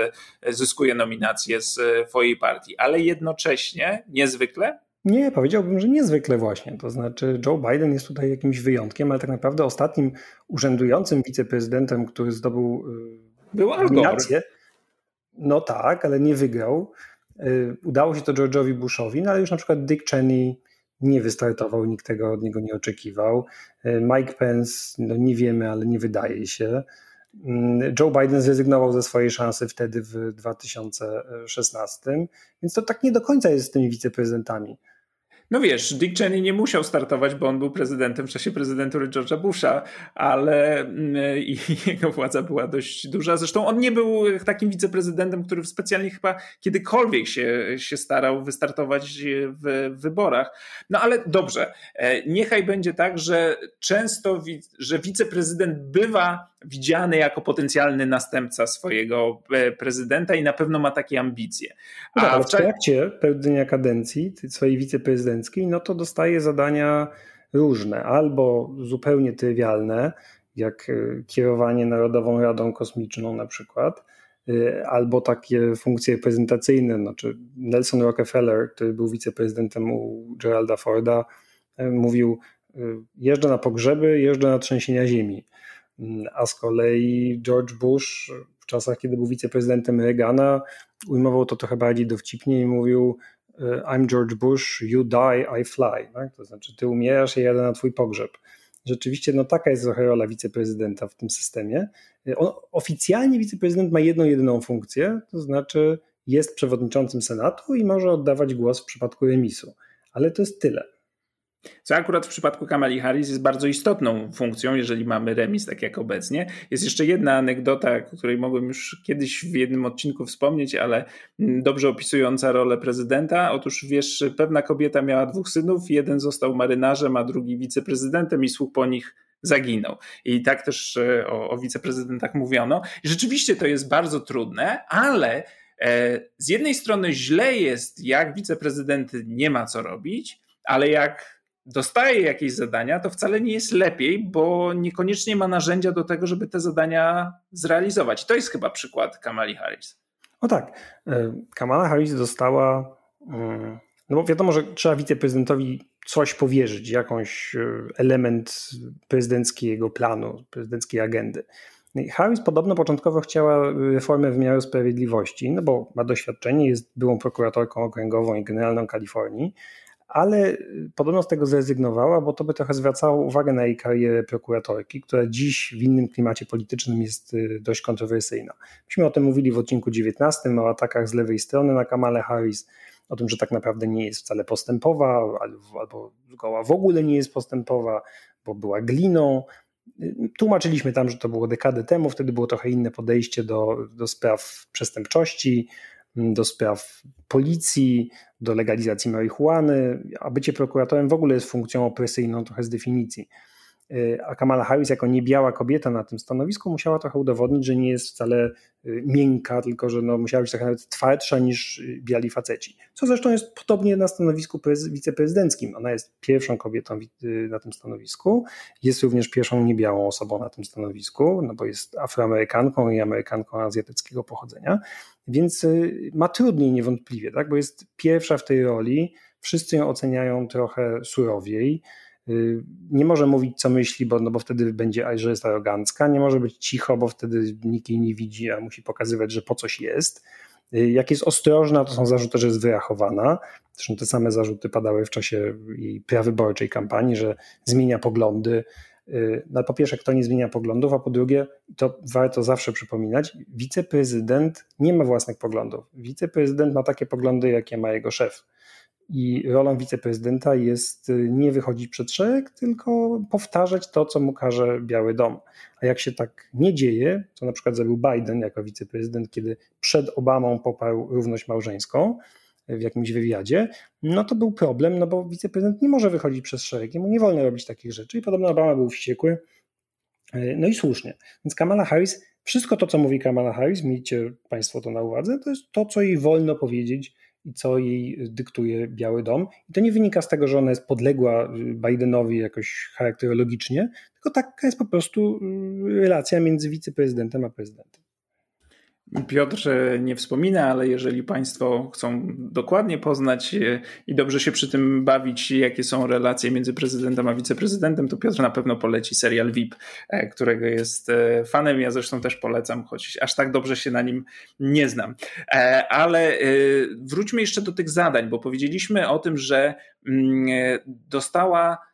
zyskuje nominację z swojej partii, ale jednocześnie niezwykle. Nie, powiedziałbym, że niezwykle właśnie. To znaczy Joe Biden jest tutaj jakimś wyjątkiem, ale tak naprawdę ostatnim urzędującym wiceprezydentem, który zdobył Był nominację, no tak, ale nie wygrał. Udało się to George'owi Bushowi, no ale już na przykład Dick Cheney nie wystartował, nikt tego od niego nie oczekiwał. Mike Pence, no nie wiemy, ale nie wydaje się. Joe Biden zrezygnował ze swojej szansy wtedy w dwa tysiące szesnastym, więc to tak nie do końca jest z tymi wiceprezydentami. No wiesz, Dick Cheney nie musiał startować, bo on był prezydentem w czasie prezydentury George'a Busha, ale i jego władza była dość duża. Zresztą on nie był takim wiceprezydentem, który specjalnie chyba kiedykolwiek się, się starał wystartować w wyborach. No ale dobrze, niechaj będzie tak, że często że wiceprezydent bywa widziany jako potencjalny następca swojego prezydenta i na pewno ma takie ambicje. A tak, ale w trakcie pełnienia kadencji swojej wiceprezydenckiej, no to dostaje zadania różne, albo zupełnie trywialne, jak kierowanie Narodową Radą Kosmiczną na przykład, albo takie funkcje reprezentacyjne, znaczy Nelson Rockefeller, który był wiceprezydentem u Geralda Forda, mówił: jeżdżę na pogrzeby, jeżdżę na trzęsienia ziemi. A z kolei George Bush w czasach, kiedy był wiceprezydentem Reagana, ujmował to trochę bardziej dowcipnie i mówił: I'm George Bush, you die, I fly. Tak? To znaczy ty umierasz, ja jadę na twój pogrzeb. Rzeczywiście no, taka jest trochę rola wiceprezydenta w tym systemie. On, oficjalnie wiceprezydent ma jedną jedyną funkcję, to znaczy jest przewodniczącym Senatu i może oddawać głos w przypadku remisu. Ale to jest tyle. Co akurat w przypadku Kamali Harris jest bardzo istotną funkcją, jeżeli mamy remis, tak jak obecnie. Jest jeszcze jedna anegdota, o której mogłem już kiedyś w jednym odcinku wspomnieć, ale dobrze opisująca rolę prezydenta. Otóż wiesz, pewna kobieta miała dwóch synów, jeden został marynarzem, a drugi wiceprezydentem i słuch po nich zaginął. I tak też o, o wiceprezydentach mówiono. I rzeczywiście to jest bardzo trudne, ale e, z jednej strony źle jest, jak wiceprezydent nie ma co robić, ale jak dostaje jakieś zadania, to wcale nie jest lepiej, bo niekoniecznie ma narzędzia do tego, żeby te zadania zrealizować. To jest chyba przykład Kamali Harris. O tak. Kamala Harris dostała No bo wiadomo, że trzeba wiceprezydentowi coś powierzyć, jakąś element prezydenckiego planu, prezydenckiej agendy. Harris podobno początkowo chciała reformę wymiaru sprawiedliwości, no bo ma doświadczenie, jest byłą prokuratorką okręgową i generalną Kalifornii, ale podobno z tego zrezygnowała, bo to by trochę zwracało uwagę na jej karierę prokuratorki, która dziś w innym klimacie politycznym jest dość kontrowersyjna. Myśmy o tym mówili w odcinku dziewiętnastym, o atakach z lewej strony na Kamalę Harris, o tym, że tak naprawdę nie jest wcale postępowa, albo w ogóle nie jest postępowa, bo była gliną. Tłumaczyliśmy tam, że to było dekadę temu, wtedy było trochę inne podejście do, do spraw przestępczości, do spraw policji, do legalizacji marihuany, a bycie prokuratorem w ogóle jest funkcją opresyjną trochę z definicji. A Kamala Harris jako niebiała kobieta na tym stanowisku musiała trochę udowodnić, że nie jest wcale miękka, tylko że no musiała być trochę nawet twardsza niż biali faceci. Co zresztą jest podobnie na stanowisku wiceprezydenckim. Ona jest pierwszą kobietą na tym stanowisku, jest również pierwszą niebiałą osobą na tym stanowisku, no bo jest Afroamerykanką i Amerykanką azjatyckiego pochodzenia, więc ma trudniej niewątpliwie, tak? Bo jest pierwsza w tej roli, wszyscy ją oceniają trochę surowiej. Nie może mówić, co myśli, bo, no bo wtedy będzie, że jest arogancka. Nie może być cicho, bo wtedy nikt jej nie widzi, a musi pokazywać, że po coś jest. Jak jest ostrożna, to są zarzuty, że jest wyrachowana. Zresztą te same zarzuty padały w czasie jej prawyborczej kampanii, że zmienia poglądy. No, po pierwsze, kto nie zmienia poglądów, a po drugie, to warto zawsze przypominać, wiceprezydent nie ma własnych poglądów. Wiceprezydent ma takie poglądy, jakie ma jego szef. I rolą wiceprezydenta jest nie wychodzić przed szereg, tylko powtarzać to, co mu każe Biały Dom. A jak się tak nie dzieje, to na przykład zrobił Biden jako wiceprezydent, kiedy przed Obamą poparł równość małżeńską w jakimś wywiadzie, no to był problem, no bo wiceprezydent nie może wychodzić przez szereg, mu nie wolno robić takich rzeczy i podobno Obama był wściekły, no i słusznie. Więc Kamala Harris, wszystko to, co mówi Kamala Harris, miejcie Państwo to na uwadze, to jest to, co jej wolno powiedzieć i co jej dyktuje Biały Dom. I to nie wynika z tego, że ona jest podległa Bidenowi jakoś charakterologicznie, tylko taka jest po prostu relacja między wiceprezydentem a prezydentem. Piotr nie wspomina, ale jeżeli Państwo chcą dokładnie poznać i dobrze się przy tym bawić, jakie są relacje między prezydentem a wiceprezydentem, to Piotr na pewno poleci serial V I P, którego jest fanem. Ja zresztą też polecam, choć aż tak dobrze się na nim nie znam. Ale wróćmy jeszcze do tych zadań, bo powiedzieliśmy o tym, że dostała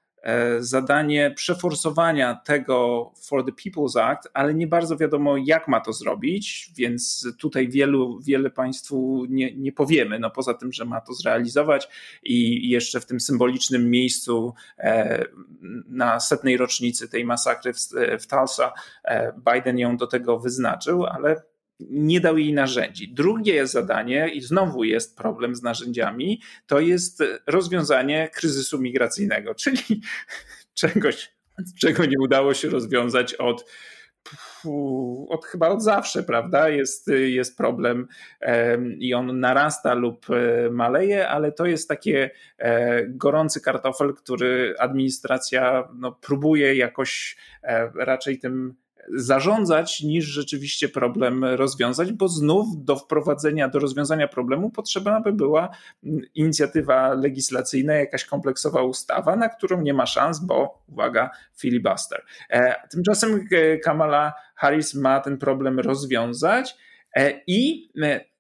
zadanie przeforsowania tego For the People's Act, ale nie bardzo wiadomo, jak ma to zrobić, więc tutaj wielu, wiele Państwu nie, nie powiemy, no poza tym, że ma to zrealizować i jeszcze w tym symbolicznym miejscu e, na setnej rocznicy tej masakry w, w Tulsa e, Biden ją do tego wyznaczył, ale nie dał jej narzędzi. Drugie zadanie, i znowu jest problem z narzędziami, to jest rozwiązanie kryzysu migracyjnego, czyli czegoś, czego nie udało się rozwiązać od, od chyba od zawsze, prawda? Jest, jest problem i on narasta lub maleje, ale to jest takie gorący kartofel, który administracja no, próbuje jakoś raczej tym zarządzać niż rzeczywiście problem rozwiązać, bo znów do wprowadzenia, do rozwiązania problemu potrzebna by była inicjatywa legislacyjna, jakaś kompleksowa ustawa, na którą nie ma szans, bo uwaga, filibuster. Tymczasem Kamala Harris ma ten problem rozwiązać i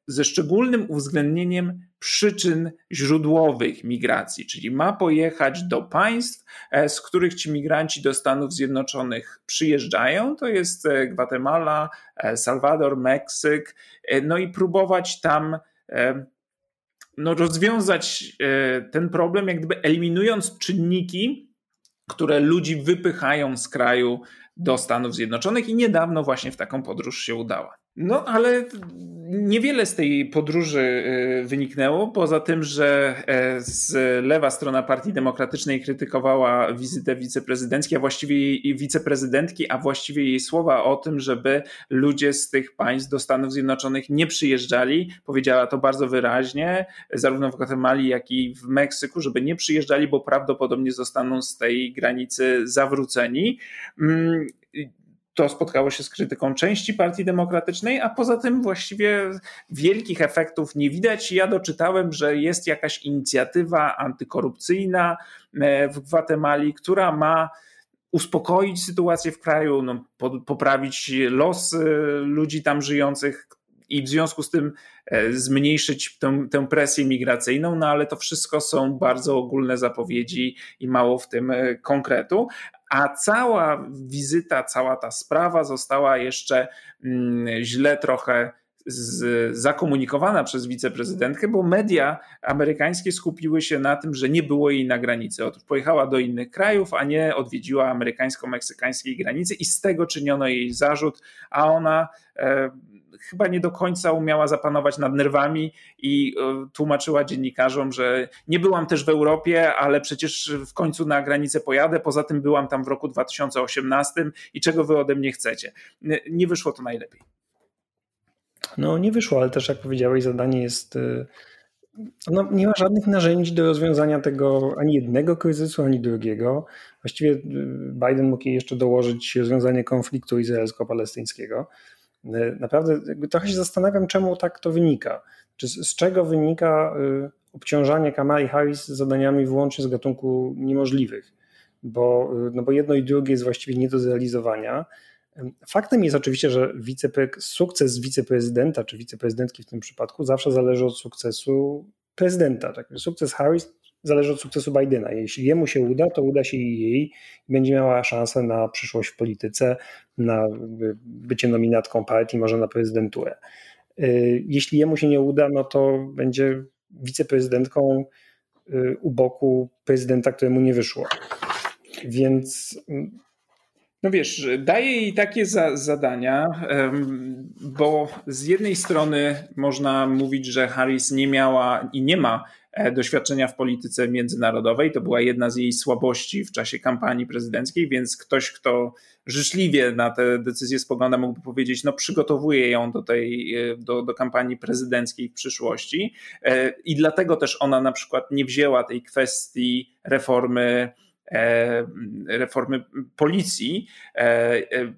ze szczególnym uwzględnieniem przyczyn źródłowych migracji, czyli ma pojechać do państw, z których ci migranci do Stanów Zjednoczonych przyjeżdżają, to jest Gwatemala, Salwador, Meksyk, no i próbować tam no, rozwiązać ten problem, jak gdyby eliminując czynniki, które ludzi wypychają z kraju do Stanów Zjednoczonych i niedawno właśnie w taką podróż się udała. No ale niewiele z tej podróży wyniknęło, poza tym, że z lewa strona Partii Demokratycznej krytykowała wizytę wiceprezydenckiej, a właściwie jej, wiceprezydentki, a właściwie jej słowa o tym, żeby ludzie z tych państw do Stanów Zjednoczonych nie przyjeżdżali. Powiedziała to bardzo wyraźnie, zarówno w Gwatemali, jak i w Meksyku, żeby nie przyjeżdżali, bo prawdopodobnie zostaną z tej granicy zawróceni. To spotkało się z krytyką części Partii Demokratycznej, a poza tym właściwie wielkich efektów nie widać. Ja doczytałem, że jest jakaś inicjatywa antykorupcyjna w Gwatemali, która ma uspokoić sytuację w kraju, no, poprawić los ludzi tam żyjących i w związku z tym zmniejszyć tę, tę presję migracyjną, no ale to wszystko są bardzo ogólne zapowiedzi i mało w tym konkretu. A cała wizyta, cała ta sprawa została jeszcze źle trochę z, zakomunikowana przez wiceprezydentkę, bo media amerykańskie skupiły się na tym, że nie było jej na granicy. Otóż pojechała do innych krajów, a nie odwiedziła amerykańsko-meksykańskiej granicy i z tego czyniono jej zarzut, a ona e, chyba nie do końca umiała zapanować nad nerwami i e, tłumaczyła dziennikarzom, że nie byłam też w Europie, ale przecież w końcu na granicę pojadę, poza tym byłam tam w roku dwa tysiące osiemnastym i czego wy ode mnie chcecie. Nie, nie wyszło to najlepiej. No nie wyszło, ale też jak powiedziałeś, zadanie jest, ona nie ma żadnych narzędzi do rozwiązania tego, ani jednego kryzysu, ani drugiego. Właściwie Biden mógł jej jeszcze dołożyć rozwiązanie konfliktu izraelsko-palestyńskiego. Naprawdę trochę się zastanawiam, czemu tak to wynika. Czy z, z czego wynika obciążanie Kamali Harris zadaniami wyłącznie z gatunku niemożliwych, bo, no bo jedno i drugie jest właściwie nie do zrealizowania. Faktem jest oczywiście, że wicepre- sukces wiceprezydenta czy wiceprezydentki w tym przypadku zawsze zależy od sukcesu prezydenta. Tak? Sukces Harris zależy od sukcesu Bidena. Jeśli jemu się uda, to uda się i jej. Będzie miała szansę na przyszłość w polityce, na bycie nominatką partii, może na prezydenturę. Jeśli jemu się nie uda, no to będzie wiceprezydentką u boku prezydenta, któremu nie wyszło. Więc... No wiesz, daje jej takie za- zadania, bo z jednej strony można mówić, że Harris nie miała i nie ma doświadczenia w polityce międzynarodowej. To była jedna z jej słabości w czasie kampanii prezydenckiej, więc ktoś, kto życzliwie na te decyzje spogląda, mógłby powiedzieć, no przygotowuje ją do tej, do, do kampanii prezydenckiej w przyszłości i dlatego też ona na przykład nie wzięła tej kwestii reformy reformy policji,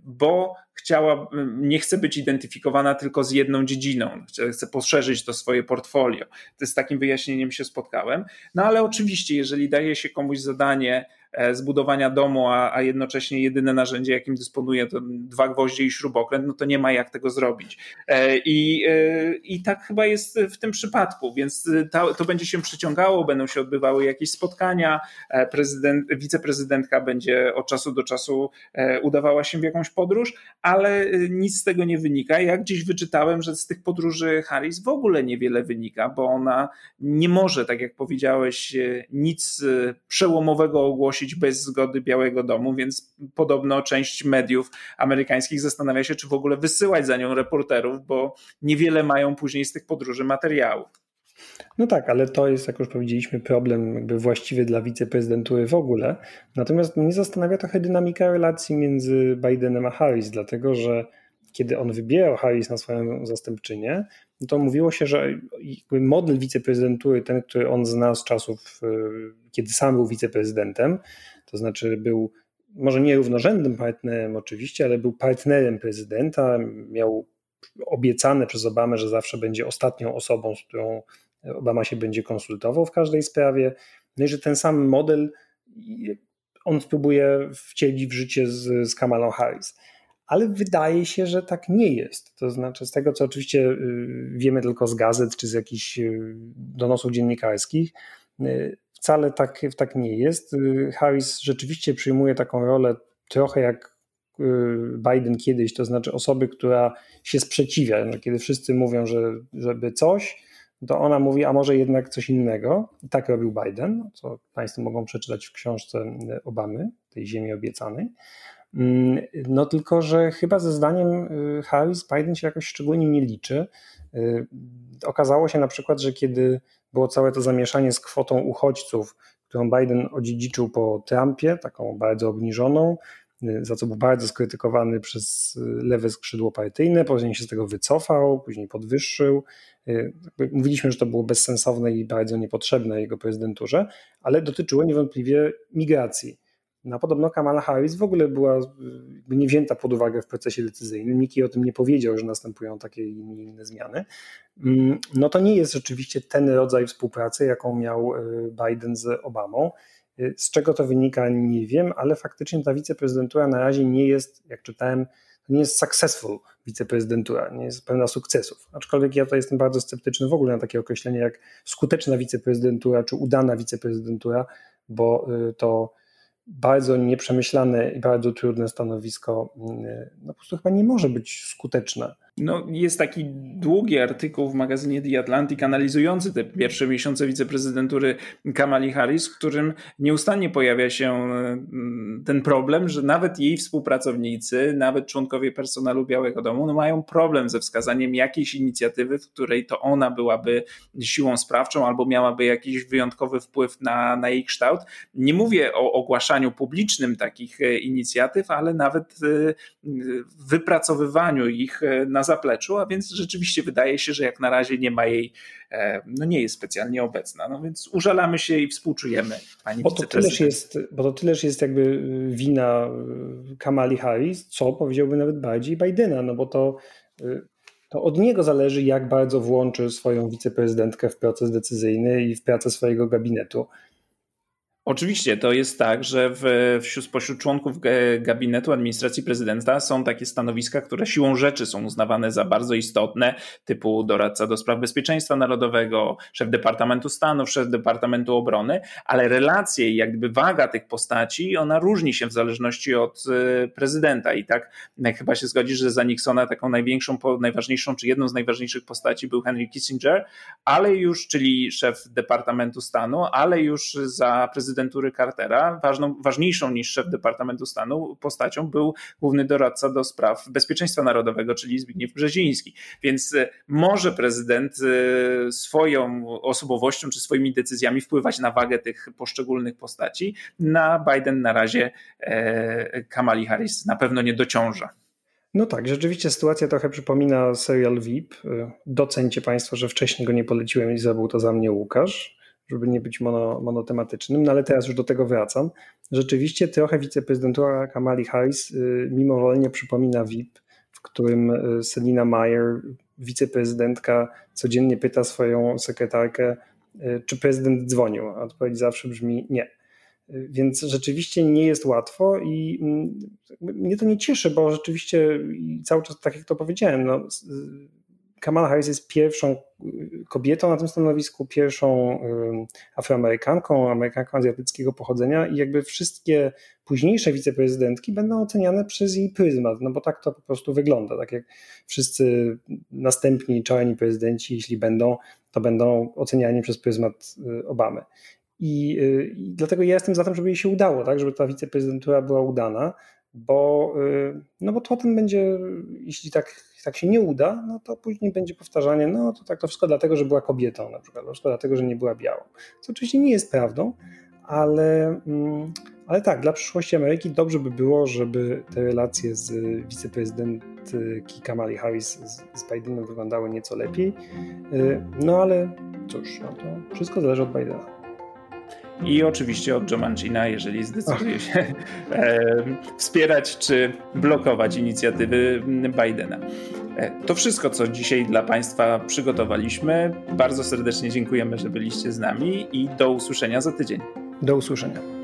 bo chciała, nie chce być identyfikowana tylko z jedną dziedziną, chce poszerzyć to swoje portfolio. To z takim wyjaśnieniem się spotkałem. No ale oczywiście, jeżeli daje się komuś zadanie zbudowania domu, a, a jednocześnie jedyne narzędzie, jakim dysponuje, to dwa gwoździe i śrubokręt, no to nie ma jak tego zrobić. I, i tak chyba jest w tym przypadku, więc to, to będzie się przyciągało, będą się odbywały jakieś spotkania, prezydent, wiceprezydentka będzie od czasu do czasu udawała się w jakąś podróż, ale nic z tego nie wynika. Ja gdzieś wyczytałem, że z tych podróży Harris w ogóle niewiele wynika, bo ona nie może, tak jak powiedziałeś, nic przełomowego ogłosić bez zgody Białego Domu, więc podobno część mediów amerykańskich zastanawia się, czy w ogóle wysyłać za nią reporterów, bo niewiele mają później z tych podróży materiałów. No tak, ale to jest, jak już powiedzieliśmy, problem jakby właściwy dla wiceprezydentury w ogóle. Natomiast mnie zastanawia trochę dynamika relacji między Bidenem a Harris, dlatego że kiedy on wybierał Harris na swoją zastępczynię, no to mówiło się, że model wiceprezydentury, ten, który on zna z czasów, kiedy sam był wiceprezydentem, to znaczy był może nie równorzędnym partnerem oczywiście, ale był partnerem prezydenta, miał obiecane przez Obamę, że zawsze będzie ostatnią osobą, z którą Obama się będzie konsultował w każdej sprawie, no i że ten sam model on spróbuje wcielić w życie z, z Kamalą Harris. Ale wydaje się, że tak nie jest. To znaczy z tego, co oczywiście wiemy tylko z gazet czy z jakichś donosów dziennikarskich, wcale tak, tak nie jest. Harris rzeczywiście przyjmuje taką rolę trochę jak Biden kiedyś, to znaczy osoby, która się sprzeciwia. Kiedy wszyscy mówią, że żeby coś, to ona mówi, a może jednak coś innego. I tak robił Biden, co Państwo mogą przeczytać w książce Obamy, tej ziemi obiecanej. No tylko, że chyba ze zdaniem Harris Biden się jakoś szczególnie nie liczy. Okazało się na przykład, że kiedy było całe to zamieszanie z kwotą uchodźców, którą Biden odziedziczył po Trumpie, taką bardzo obniżoną, za co był bardzo skrytykowany przez lewe skrzydło partyjne, później się z tego wycofał, później podwyższył. Mówiliśmy, że to było bezsensowne i bardzo niepotrzebne jego prezydenturze, ale dotyczyło niewątpliwie migracji. No, podobno Kamala Harris w ogóle była nie wzięta pod uwagę w procesie decyzyjnym, nikt jej o tym nie powiedział, że następują takie i inne zmiany. No to nie jest rzeczywiście ten rodzaj współpracy, jaką miał Biden z Obamą. Z czego to wynika, nie wiem, ale faktycznie ta wiceprezydentura na razie nie jest, jak czytałem, nie jest successful wiceprezydentura, nie jest pełna sukcesów. Aczkolwiek ja tutaj jestem bardzo sceptyczny w ogóle na takie określenie jak skuteczna wiceprezydentura czy udana wiceprezydentura, bo to bardzo nieprzemyślane i bardzo trudne stanowisko no po prostu chyba nie może być skuteczne. No, jest taki długi artykuł w magazynie The Atlantic analizujący te pierwsze miesiące wiceprezydentury Kamali Harris, w którym nieustannie pojawia się ten problem, że nawet jej współpracownicy, nawet członkowie personelu Białego Domu no mają problem ze wskazaniem jakiejś inicjatywy, w której to ona byłaby siłą sprawczą albo miałaby jakiś wyjątkowy wpływ na, na jej kształt. Nie mówię o ogłaszaniu publicznym takich inicjatyw, ale nawet wypracowywaniu ich na zapleczu, a więc rzeczywiście wydaje się, że jak na razie nie ma jej, no nie jest specjalnie obecna, no więc użalamy się i współczujemy pani wiceprezydent. Bo to tyleż jest jakby wina Kamali Harris, co powiedziałby nawet bardziej Bidena, no bo to, to od niego zależy, jak bardzo włączy swoją wiceprezydentkę w proces decyzyjny i w pracę swojego gabinetu. Oczywiście to jest tak, że w, spośród członków gabinetu administracji prezydenta są takie stanowiska, które siłą rzeczy są uznawane za bardzo istotne, typu doradca do spraw bezpieczeństwa narodowego, szef Departamentu Stanu, szef Departamentu Obrony, ale relacje i jak gdyby waga tych postaci, ona różni się w zależności od prezydenta i tak chyba się zgodzisz, że za Nixona taką największą, najważniejszą czy jedną z najważniejszych postaci był Henry Kissinger, ale już, czyli szef Departamentu Stanu, ale już za prezydenta prezydentury Cartera, ważną, ważniejszą niż szef Departamentu Stanu postacią był główny doradca do spraw bezpieczeństwa narodowego, czyli Zbigniew Brzeziński. Więc może prezydent swoją osobowością czy swoimi decyzjami wpływać na wagę tych poszczególnych postaci. Na Biden na razie Kamali Harris na pewno nie dociąża. No tak, rzeczywiście sytuacja trochę przypomina serial V I P. Docencie Państwo, że wcześniej go nie poleciłem i zabrał to za mnie Łukasz, żeby nie być mono, monotematycznym, no ale teraz już do tego wracam. Rzeczywiście trochę wiceprezydentura Kamali Harris y, mimowolnie przypomina V I P, w którym y, Selina Meyer, wiceprezydentka, codziennie pyta swoją sekretarkę, y, czy prezydent dzwonił, a odpowiedź zawsze brzmi nie. Y, więc rzeczywiście nie jest łatwo i y, mnie to nie cieszy, bo rzeczywiście i cały czas, tak jak to powiedziałem, no, y, Kamala Harris jest pierwszą kobietą na tym stanowisku, pierwszą Afroamerykanką, Amerykanką azjatyckiego pochodzenia i jakby wszystkie późniejsze wiceprezydentki będą oceniane przez jej pryzmat, no bo tak to po prostu wygląda, tak jak wszyscy następni czarni prezydenci, jeśli będą, to będą oceniani przez pryzmat Obamy. I, i dlatego ja jestem za tym, żeby jej się udało, tak, żeby ta wiceprezydentura była udana, bo, no bo potem będzie, jeśli tak, tak się nie uda, no to później będzie powtarzanie, no to tak to wszystko dlatego, że była kobietą na przykład, wszystko dlatego, że nie była białą. Co oczywiście nie jest prawdą, ale, ale tak, dla przyszłości Ameryki dobrze by było, żeby te relacje z wiceprezydentki Kamali Harris z, z Bidenem wyglądały nieco lepiej, no ale cóż, no to wszystko zależy od Bidena. I oczywiście od Joe Manchina, jeżeli zdecyduje się e, wspierać czy blokować inicjatywy Bidena. E, to wszystko, co dzisiaj dla Państwa przygotowaliśmy. Bardzo serdecznie dziękujemy, że byliście z nami i do usłyszenia za tydzień. Do usłyszenia.